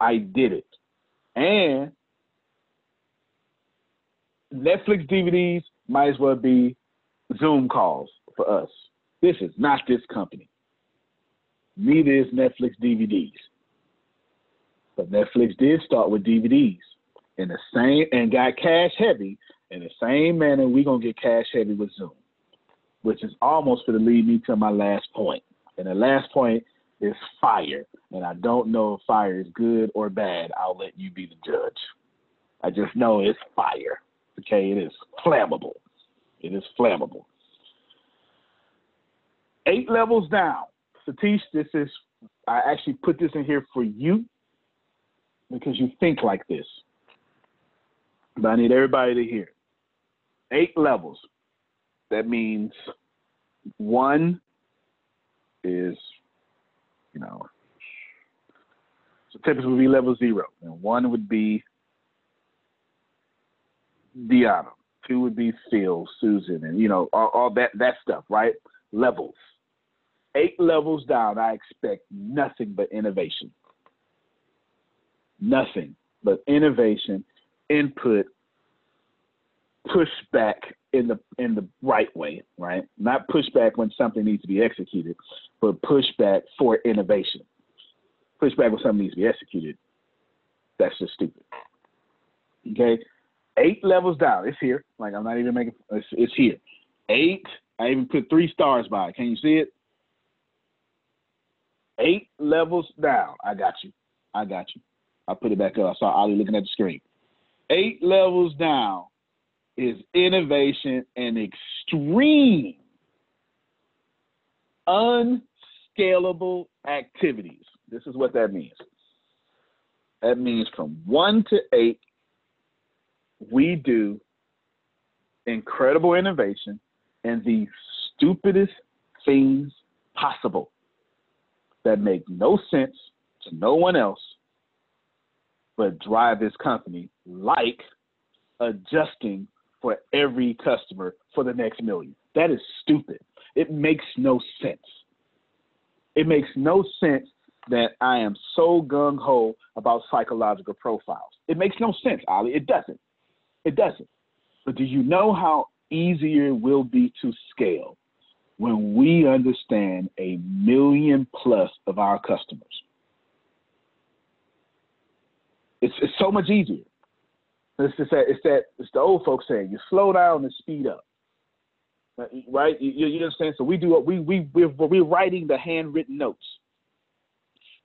I did it. And Netflix D V Ds might as well be Zoom calls for us. This is not this company. Neither is Netflix D V Ds. But Netflix did start with D V Ds in the same and got cash heavy in the same manner we're going to get cash heavy with Zoom, which is almost going to lead me to my last point. And the last point is fire. And I don't know if fire is good or bad. I'll let you be the judge. I just know it's fire. Okay, it is flammable. It is flammable. Eight levels down. Satish, this is, I actually put this in here for you because you think like this. But I need everybody to hear. Eight levels. That means one is, you know, so typically would be level zero. And one would be Deanna. Two would be Phil, Susan, and, you know, all, all that, that stuff, right? Levels. Eight levels down, I expect nothing but innovation. Nothing but innovation, input, pushback in the in the right way, right? Not pushback when something needs to be executed, but pushback for innovation. Pushback when something needs to be executed. That's just stupid. Okay? Eight levels down. It's here. Like, I'm not even making, it's, it's here. Eight, I even put three stars by it. Can you see it? Eight levels down. I got you. I got you. I put it back up. I saw Ollie looking at the screen. Eight levels down is innovation and extreme unscalable activities. This is what that means. That means from one to eight, we do incredible innovation and the stupidest things possible that make no sense to no one else, but drive this company, like adjusting for every customer for the next million. That is stupid. It makes no sense. It makes no sense that I am so gung-ho about psychological profiles. It makes no sense, Ollie. It doesn't. It doesn't. But do you know how easier it will be to scale when we understand a million plus of our customers? It's, it's so much easier. It's, just that, it's, that, it's the old folks saying, you slow down and speed up, right? You, you understand? So we do what we, we, we're, we're writing the handwritten notes.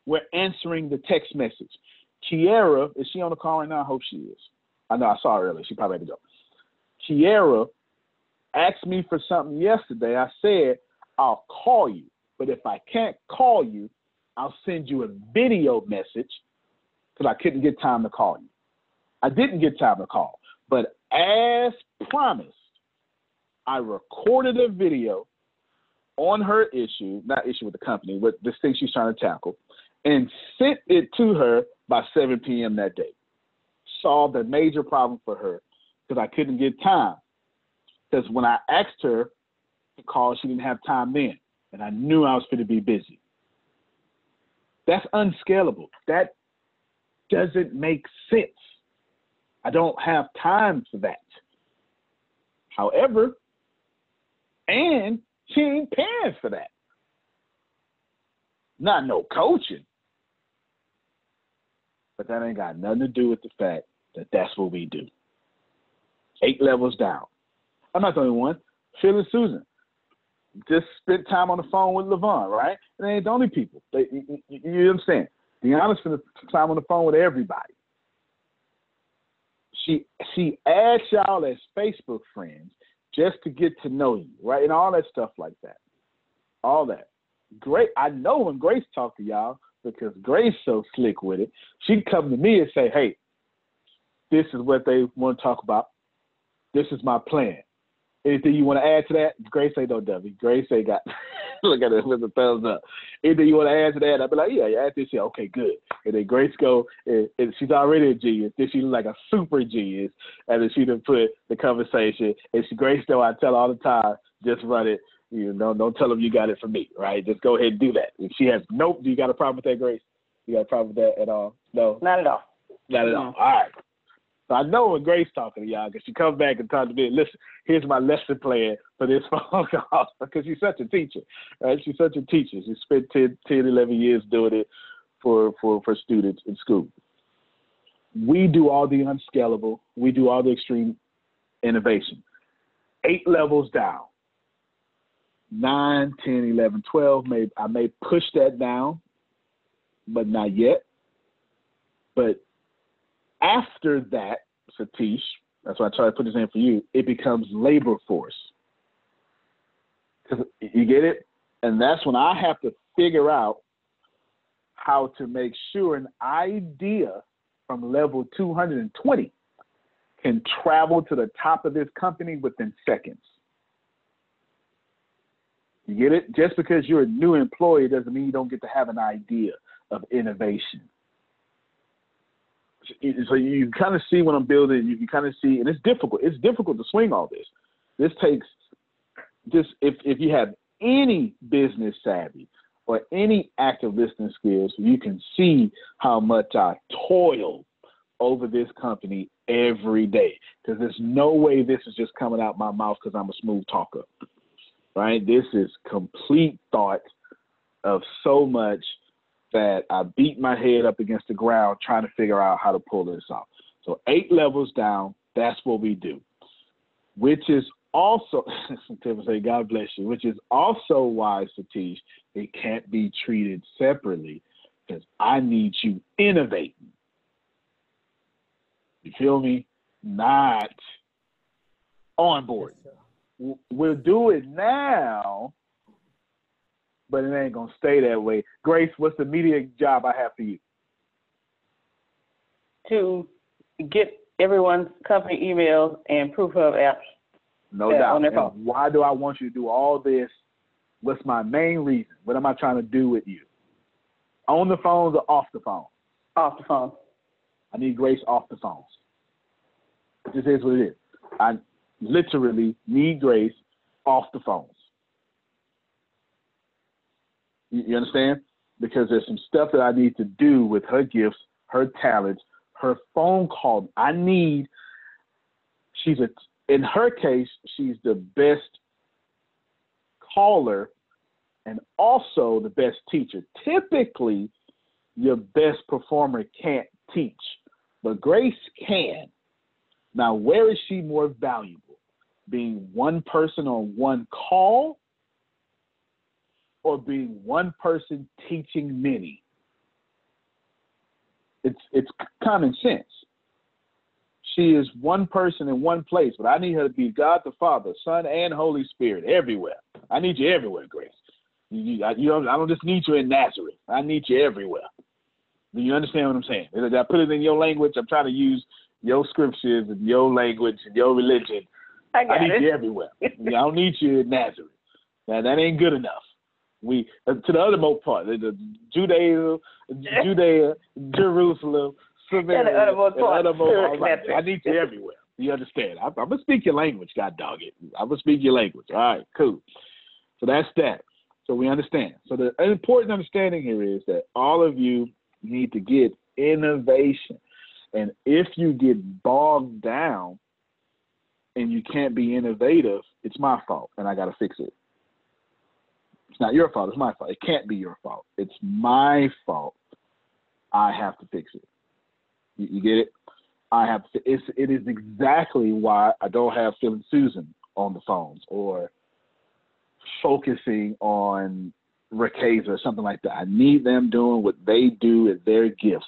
We're answering the text message. Kiara, is she on the call right now? I hope she is. I know I saw her earlier. She probably had to go. Kiara asked me for something yesterday. I said, I'll call you. But if I can't call you, I'll send you a video message because I couldn't get time to call you. I didn't get time to call. But as promised, I recorded a video on her issue, not issue with the company, but this thing she's trying to tackle, and sent it to her by seven p.m. that day. Solved a major problem for her because I couldn't get time. Because when I asked her to call, she didn't have time then, and I knew I was going to be busy. That's unscalable. That doesn't make sense. I don't have time for that. However, and she ain't paying for that. Not no coaching. But that ain't got nothing to do with the fact that that's what we do. Eight levels down. I'm not the only one. Phil and Susan just spent time on the phone with LeVon, right? And they ain't the only people. They, you, you, you know what I'm saying? Deanna spent time on the phone with everybody. She she adds y'all as Facebook friends just to get to know you, right? And all that stuff like that. All that. Great. I know when Grace talked to y'all because Grace so slick with it. She'd come to me and say, hey, this is what they want to talk about. This is my plan. Anything you want to add to that? Grace ain't no dummy. Grace ain't got Look at it with a thumbs up. Either you want to answer that, I'll be like, yeah, yeah, answer this. Yeah, okay, good. And then Grace go, and, and she's already a genius. Then she's like a super genius. And then she done put the conversation. And she, Grace, though, I tell her all the time, just run it. You know, don't tell them you got it from me, right? Just go ahead and do that. If she has, nope, do you got a problem with that, Grace? You got a problem with that at all? No? Not at all. Not at all. All right. So I know when Grace talking to y'all, because she comes back and talks to me, listen, here's my lesson plan for this phone call, because she's such a teacher, right? She's such a teacher. She spent ten, ten, eleven years doing it for, for, for students in school. We do all the unscalable. We do all the extreme innovation. Eight levels down. nine, ten, eleven, twelve, may, I may push that down, but not yet. But after that, Satish, that's why I try to put this in for you, it becomes labor force. You get it? And that's when I have to figure out how to make sure an idea from level two hundred twenty can travel to the top of this company within seconds. You get it? Just because you're a new employee doesn't mean you don't get to have an idea of innovation. So you kind of see what I'm building. You can kind of see, and it's difficult. It's difficult to swing all this. This takes just, if, if you have any business savvy or any active listening skills, you can see how much I toil over this company every day. Because there's no way this is just coming out my mouth because I'm a smooth talker. Right? This is complete thought of so much that I beat my head up against the ground trying to figure out how to pull this off. So eight levels down, that's what we do, which is also, people say, God bless you, which is also why, Satish, it can't be treated separately because I need you innovating. You feel me? Not on board. We'll do it now, but it ain't going to stay that way. Grace, what's the media job I have for you? To get everyone's company emails and proof of apps. No doubt. And why do I want you to do all this? What's my main reason? What am I trying to do with you? On the phones or off the phone? Off the phone. I need Grace off the phones. This is what it is. I literally need Grace off the phones. You understand? Because there's some stuff that I need to do with her gifts, her talents, her phone call. I need, she's a, in her case, she's the best caller and also the best teacher. Typically, your best performer can't teach, but Grace can. Now, where is she more valuable? Being one person on one call, or being one person teaching many? It's it's common sense. She is one person in one place, but I need her to be God the Father, Son, and Holy Spirit everywhere. I need you everywhere, Grace. You, I, you don't, I don't just need you in Nazareth. I need you everywhere. Do you understand what I'm saying? Did I put it in your language? I'm trying to use your scriptures and your language and your religion. I, got I need it. you everywhere. I don't need you in Nazareth. Now, that ain't good enough. We uh, to the other most part, the, the Judea, Judea, Jerusalem, Samaria, the uttermost part. The uttermost, right, I need you everywhere. You understand? I, I'm gonna speak your language, God dog it. I'm gonna speak your language. All right, cool. So that's that. So we understand. So the important understanding here is that all of you need to get innovation, and if you get bogged down and you can't be innovative, it's my fault, and I gotta fix it. It's not your fault. It's my fault. It can't be your fault. It's my fault. I have to fix it. You, you get it? I have to. It's, it is exactly why I don't have Phil and Susan on the phones or focusing on Rakeza or something like that. I need them doing what they do at their gifts.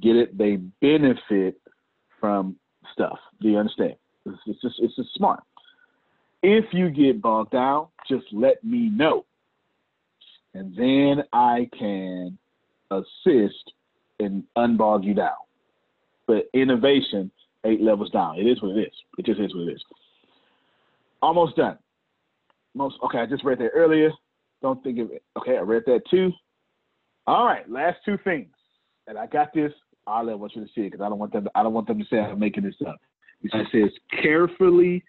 Get it? They benefit from stuff. Do you understand? It's, it's just it's just smart. If you get bogged down, just let me know. And then I can assist and unbog you down. But innovation, eight levels down. It is what it is. It just is what it is. Almost done. Most, okay, I just read that earlier. Don't think of it. Okay, I read that too. All right, last two things. And I got this. I'll let want you to see it because I don't want them to, I don't want them to say I'm making this up. It says carefully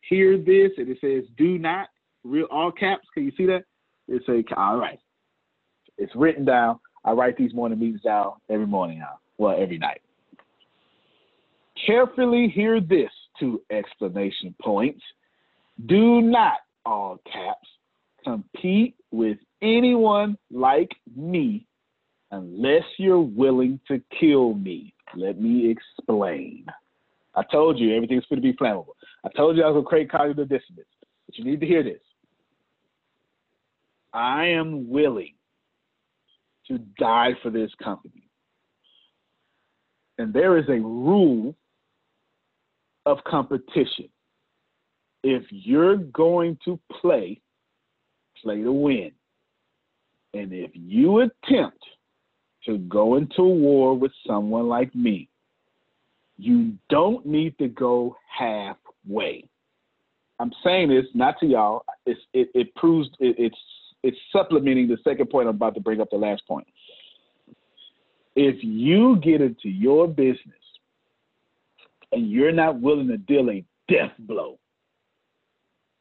hear this, and it says do not, real all caps. Can you see that? It's a all right. It's written down. I write these morning meetings down every morning now. Well, every night. Carefully hear this, two exclamation points. Do not, all caps, compete with anyone like me unless you're willing to kill me. Let me explain. I told you everything's going to be flammable. I told you I was going to create cognitive dissonance. But you need to hear this. I am willing to die for this company. And there is a rule of competition. If you're going to play, play to win. And if you attempt to go into war with someone like me, you don't need to go halfway. I'm saying this not to y'all. It's, it, it proves it, it's it's supplementing the second point I'm about to bring up, the last point. If you get into your business and you're not willing to deal a death blow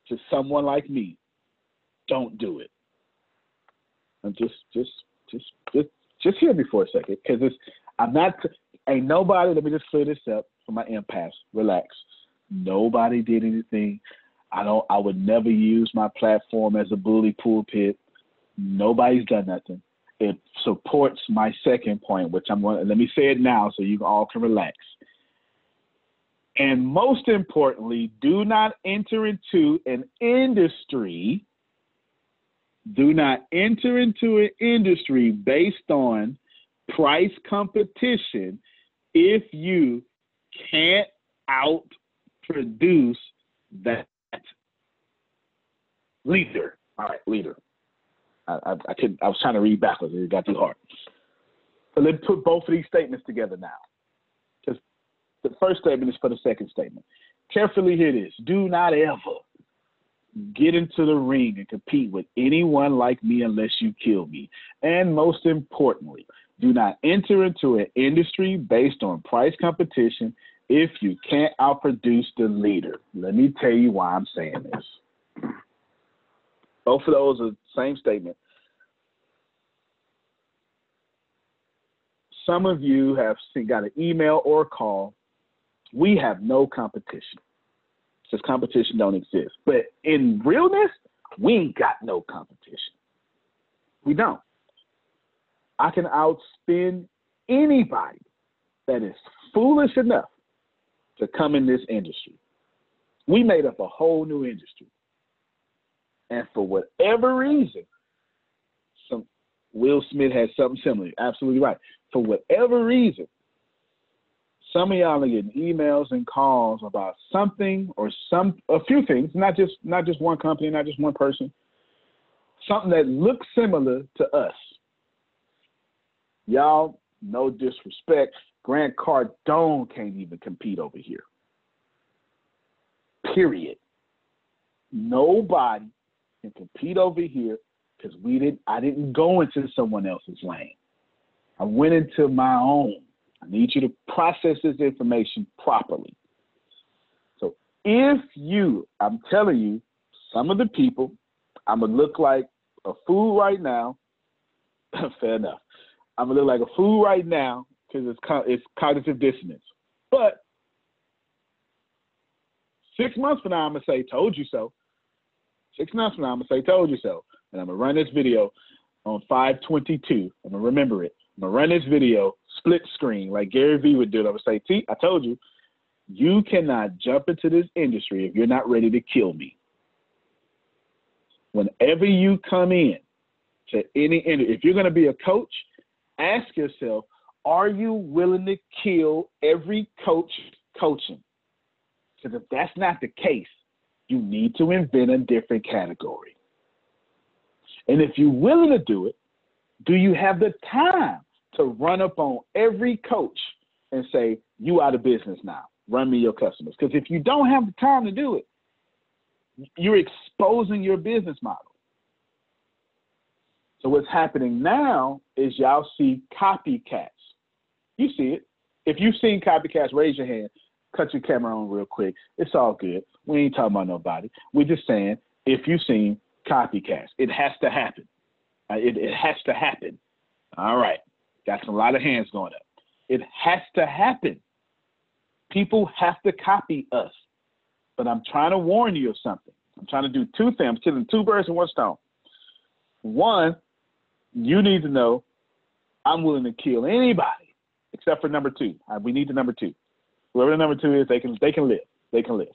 to someone like me, don't do it. And just, just, just, just, just hear me for a second, because it's. I'm not. Ain't nobody. Let me just clear this up for my impasse. Relax. Nobody did anything. I don't. I would never use my platform as a bully pulpit. Nobody's done nothing. It supports my second point, which I'm going to, let me say it now so you all can relax. And most importantly, do not enter into an industry. Do not enter into an industry based on price competition if you can't outproduce that leader. All right, leader. I, I, I couldn't. I was trying to read backwards. It got too hard. So let's put both of these statements together now. Because the first statement is for the second statement. Carefully hear this. Do not ever get into the ring and compete with anyone like me unless you kill me. And most importantly, do not enter into an industry based on price competition if you can't outproduce the leader. Let me tell you why I'm saying this. Both of those are the same statement. Some of you have seen, got an email or a call. We have no competition. Since competition don't exist. But in realness, we ain't got no competition. We don't. I can outspend anybody that is foolish enough to come in this industry. We made up a whole new industry. And for whatever reason, some Will Smith had something similar. Absolutely right. For whatever reason, some of y'all are getting emails and calls about something or some a few things, not just not just one company, not just one person. Something that looks similar to us. Y'all, no disrespect, Grant Cardone can't even compete over here. Period. Nobody can compete over here because we didn't. I didn't go into someone else's lane. I went into my own. I need you to process this information properly. So if you, I'm telling you, some of the people, I'm going to look like a fool right now. Fair enough. I'm going to look like a fool right now because it's, co- it's cognitive dissonance. But six months from now, I'm going to say, told you so. Six months from now, I'm going to say, told you so. And I'm going to run this video on five twenty-two. I'm going to remember it. I'm going to run this video split screen like Gary Vee would do. I'm going to say, T, I told you, you cannot jump into this industry if you're not ready to kill me. Whenever you come in to any industry, if you're going to be a coach, ask yourself, are you willing to kill every coach coaching? Because if that's not the case, you need to invent a different category. And if you're willing to do it, do you have the time to run up on every coach and say, you out of business now, run me your customers? Because if you don't have the time to do it, you're exposing your business model. So what's happening now is y'all see copycats. You see it. If you've seen copycats, raise your hand. Cut your camera on real quick. It's all good. We ain't talking about nobody. We're just saying, if you've seen copycats, it has to happen. It, it has to happen. All right. Got a lot of hands going up. It has to happen. People have to copy us. But I'm trying to warn you of something. I'm trying to do two things. I'm killing two birds with one stone. One, you need to know I'm willing to kill anybody except for number two. We need the number two. Whoever the number two is, they can they can live. They can live.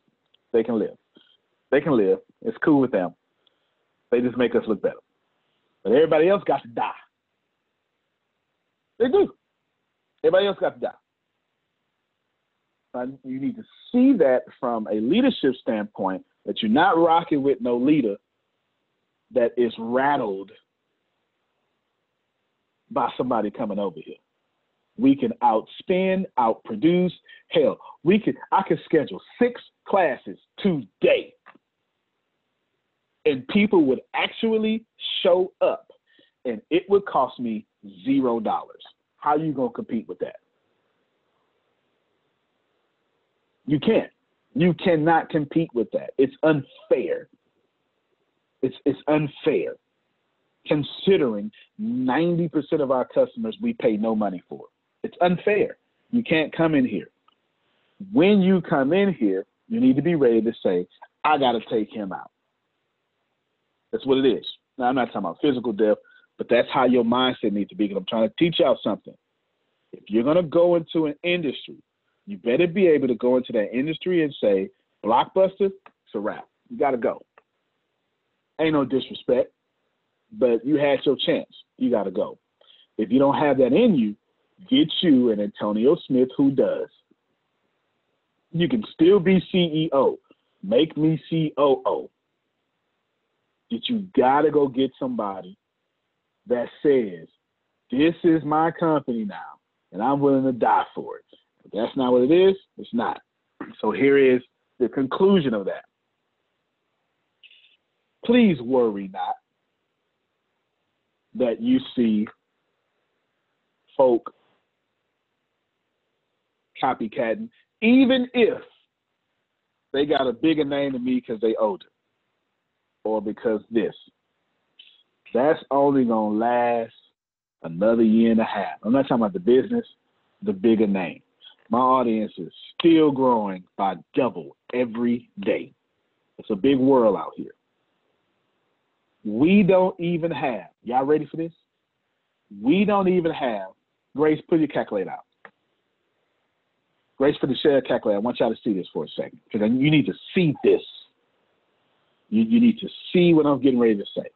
They can live. They can live. It's cool with them. They just make us look better. But everybody else got to die. They do. Everybody else got to die. You need to see that from a leadership standpoint, that you're not rocking with no leader that is rattled by somebody coming over here. We can outspend, outproduce. Hell, we can. I can schedule six classes today, and people would actually show up, and it would cost me zero dollars. How you gonna compete with that? You can't. You cannot compete with that. It's unfair. It's it's unfair, considering ninety percent of our customers we pay no money for. It's unfair. You can't come in here. When you come in here, you need to be ready to say, I got to take him out. That's what it is. Now, I'm not talking about physical death, but that's how your mindset needs to be, because I'm trying to teach y'all something. If you're going to go into an industry, you better be able to go into that industry and say, Blockbuster, it's a wrap. You got to go. Ain't no disrespect, but you had your chance. You got to go. If you don't have that in you, get you an Antonio Smith who does. You can still be C E O. Make me C O O. But you got to go get somebody that says, this is my company now, and I'm willing to die for it. If that's not what it is, it's not. So here is the conclusion of that. Please worry not that you see folk copycatting, even if they got a bigger name than me because they older or because this. That's only going to last another year and a half. I'm not talking about the business, the bigger name. My audience is still growing by double every day. It's a big world out here. We don't even have, y'all ready for this? We don't even have, Grace, put your calculator out. Grace, put the share calculator. I want y'all to see this for a second, because you need to see this. You, you need to see what I'm getting ready to say.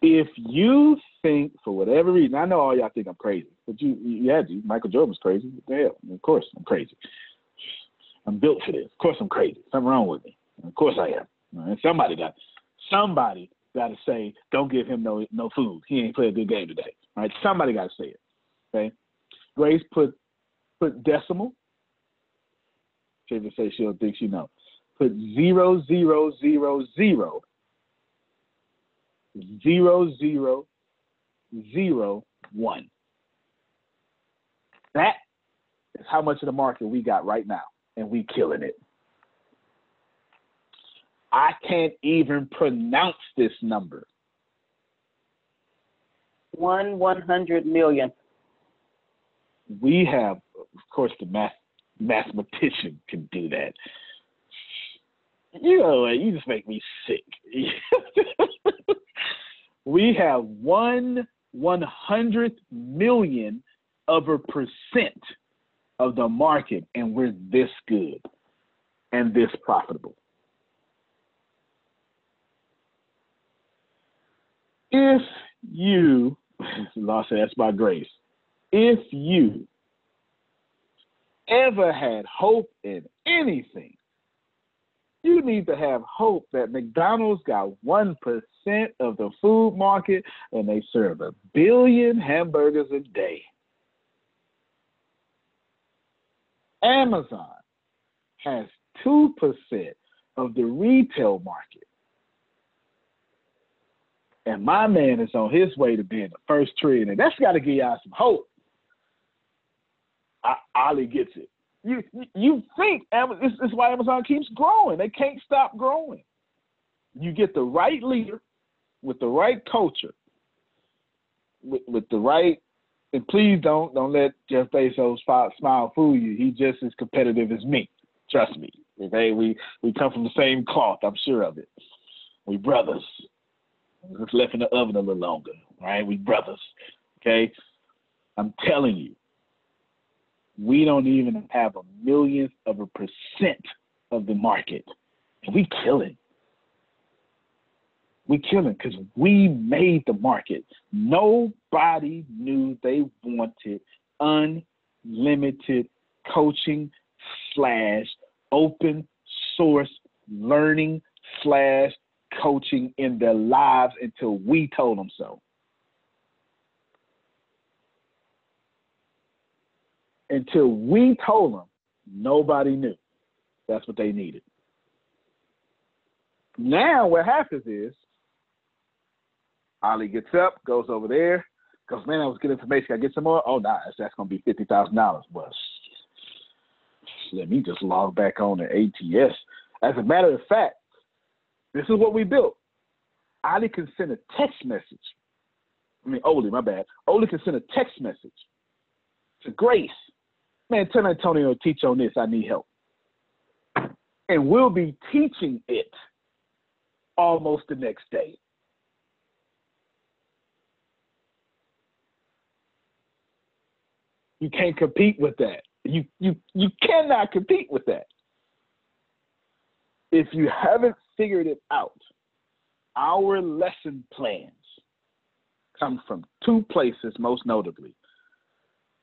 If you think, for whatever reason, I know all y'all think I'm crazy, but you, you had to. Michael Jordan's crazy. What the hell? And of course I'm crazy. I'm built for this. Of course I'm crazy. Something wrong with me. And of course I am. And somebody got, somebody got to say, don't give him no no food. He ain't played a good game today. All right, somebody got to say it. Okay, Grace put put decimal. She even say she don't think she know. Put zero zero zero zero zero zero zero one. That is how much of the market we got right now, and we killing it. I can't even pronounce this number. One one hundred million. We have, of course, the math mathematician can do that. You know, you just make me sick. We have one one hundredth million of a percent of the market, and we're this good and this profitable. If you, Law said that's by grace, if you ever had hope in anything, you need to have hope that McDonald's got one percent of the food market and they serve a billion hamburgers a day. Amazon has two percent of the retail market. And my man is on his way to being the first trillionaire. That's got to give y'all some hope. I, Ollie gets it. You you think this is why Amazon keeps growing. They can't stop growing. You get the right leader with the right culture, with, with the right, and please don't don't let Jeff Bezos' smile fool you. He's just as competitive as me. Trust me. Okay, we, we come from the same cloth. I'm sure of it. We brothers. It's left in the oven a little longer, right? We brothers. Okay, I'm telling you. We don't even have a millionth of a percent of the market. And we killing. We killing because we made the market. Nobody knew they wanted unlimited coaching slash open source learning slash coaching in their lives until we told them so. Until we told them, nobody knew that's what they needed. Now what happens is, Ollie gets up, goes over there, goes, man, that was good information. Can I get some more? Oh, nah, that's going to be fifty thousand dollars. Well, let me just log back on to A T S. As a matter of fact, this is what we built. Ollie can send a text message. I mean, Ollie, my bad. Ollie can send a text message to Grace. Man, tell Antonio to teach on this. I need help. And we'll be teaching it almost the next day. You can't compete with that. You you you cannot compete with that. If you haven't figured it out, our lesson plans come from two places, most notably.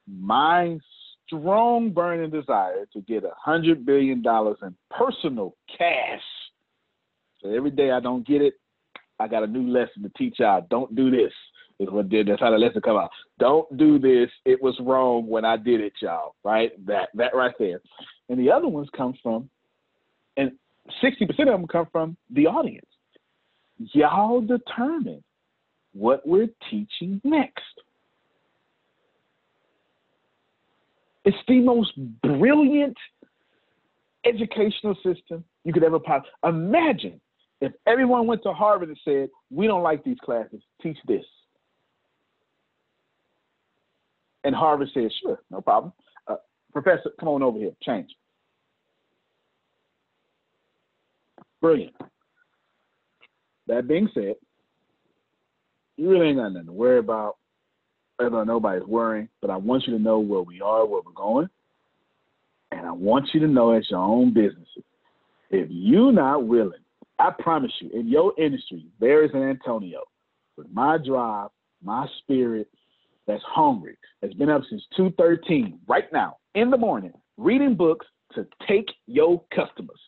My strong burning desire to get one hundred billion dollars in personal cash. So every day I don't get it, I got a new lesson to teach y'all. Don't do this. Is what did that's how the lesson come out. Don't do this. It was wrong when I did it, y'all. Right? That that right there. And the other ones come from, and sixty percent of them come from the audience. Y'all determine what we're teaching next. It's the most brilliant educational system you could ever possibly imagine. If everyone went to Harvard and said, we don't like these classes, teach this. And Harvard said, sure, no problem. Uh, professor, come on over here, change. Brilliant. That being said, you really ain't got nothing to worry about. I know nobody's worrying, but I want you to know where we are, where we're going. And I want you to know it's your own businesses. If you're not willing, I promise you, in your industry, there is an Antonio with my drive, my spirit, that's hungry, that's been up since two thirteen, right now, in the morning, reading books to take your customers.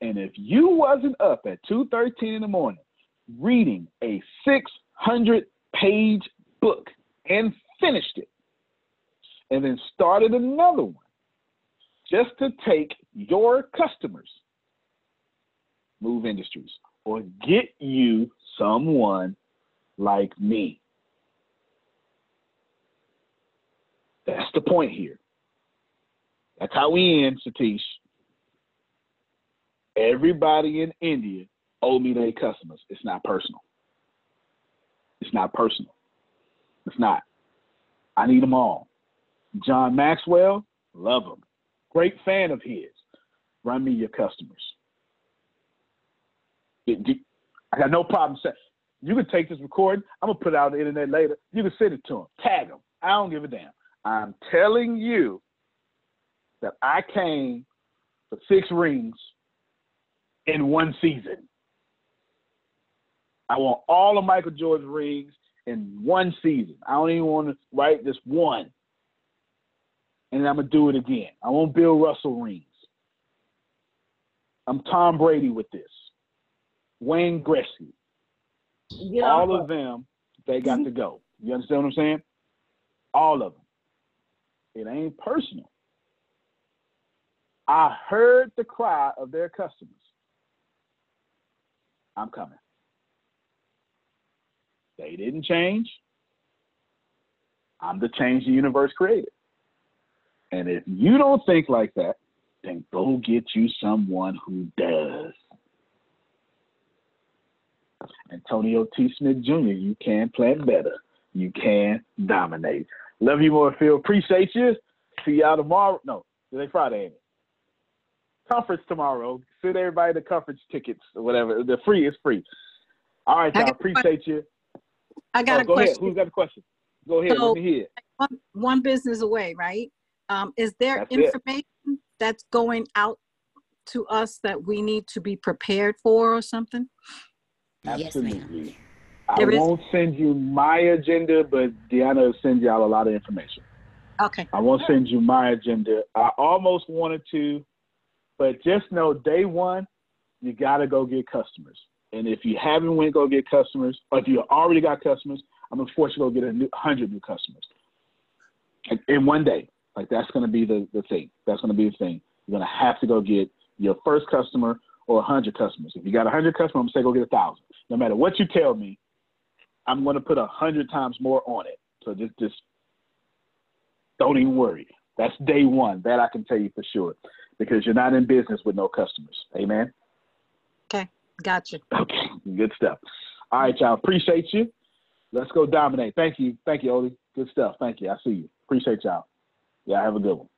And if you wasn't up at two thirteen in the morning reading a six hundred page book and finished it, and then started another one just to take your customers, move industries, or get you someone like me. That's the point here. That's how we end, Satish. Everybody in India owe me their customers. It's not personal. It's not personal. It's not. I need them all. John Maxwell, love him. Great fan of his. Run me your customers. I got no problem saying, you can take this recording. I'm going to put it out on the internet later. You can send it to him. Tag him. I don't give a damn. I'm telling you that I came for six rings in one season. I want all of Michael Jordan's rings in one season. I don't even want to write this one. And I'm going to do it again. I want Bill Russell rings. I'm Tom Brady with this. Wayne Gretzky. Yeah. All of them, they got to go. You understand what I'm saying? All of them. It ain't personal. I heard the cry of their customers. I'm coming. They didn't change. I'm the change the universe created. And if you don't think like that, then go get you someone who does. Antonio T. Smith Junior, you can plan better. You can dominate. Love you more, Phil. Appreciate you. See y'all tomorrow. No, today's Friday, ain't it? Conference tomorrow. Send everybody the conference tickets or whatever. They're free. It's free. All right, y'all. Appreciate you. I got oh, a go question. Ahead. Who's got a question? Go ahead. So, let me hear. One, one business away, right? Um, is there that's information it. that's going out to us that we need to be prepared for or something? Absolutely. Yes, I there won't is. send you my agenda, but Deanna will send y'all a lot of information. Okay. I won't send you my agenda. I almost wanted to, but just know day one, you got to go get customers. And if you haven't went, go get customers, or if you already got customers, I'm going to force you to go get a new, one hundred new customers in, in one day. Like, that's going to be the, the thing. That's going to be the thing. You're going to have to go get your first customer or one hundred customers. If you got one hundred customers, I'm going to say go get one thousand. No matter what you tell me, I'm going to put one hundred times more on it. So just, just don't even worry. That's day one. That I can tell you for sure, because you're not in business with no customers. Amen? Okay. Gotcha. Okay. Good stuff. All right, y'all. Appreciate you. Let's go dominate. Thank you. Thank you, Oli. Good stuff. Thank you. I see you. Appreciate y'all. Yeah, have a good one.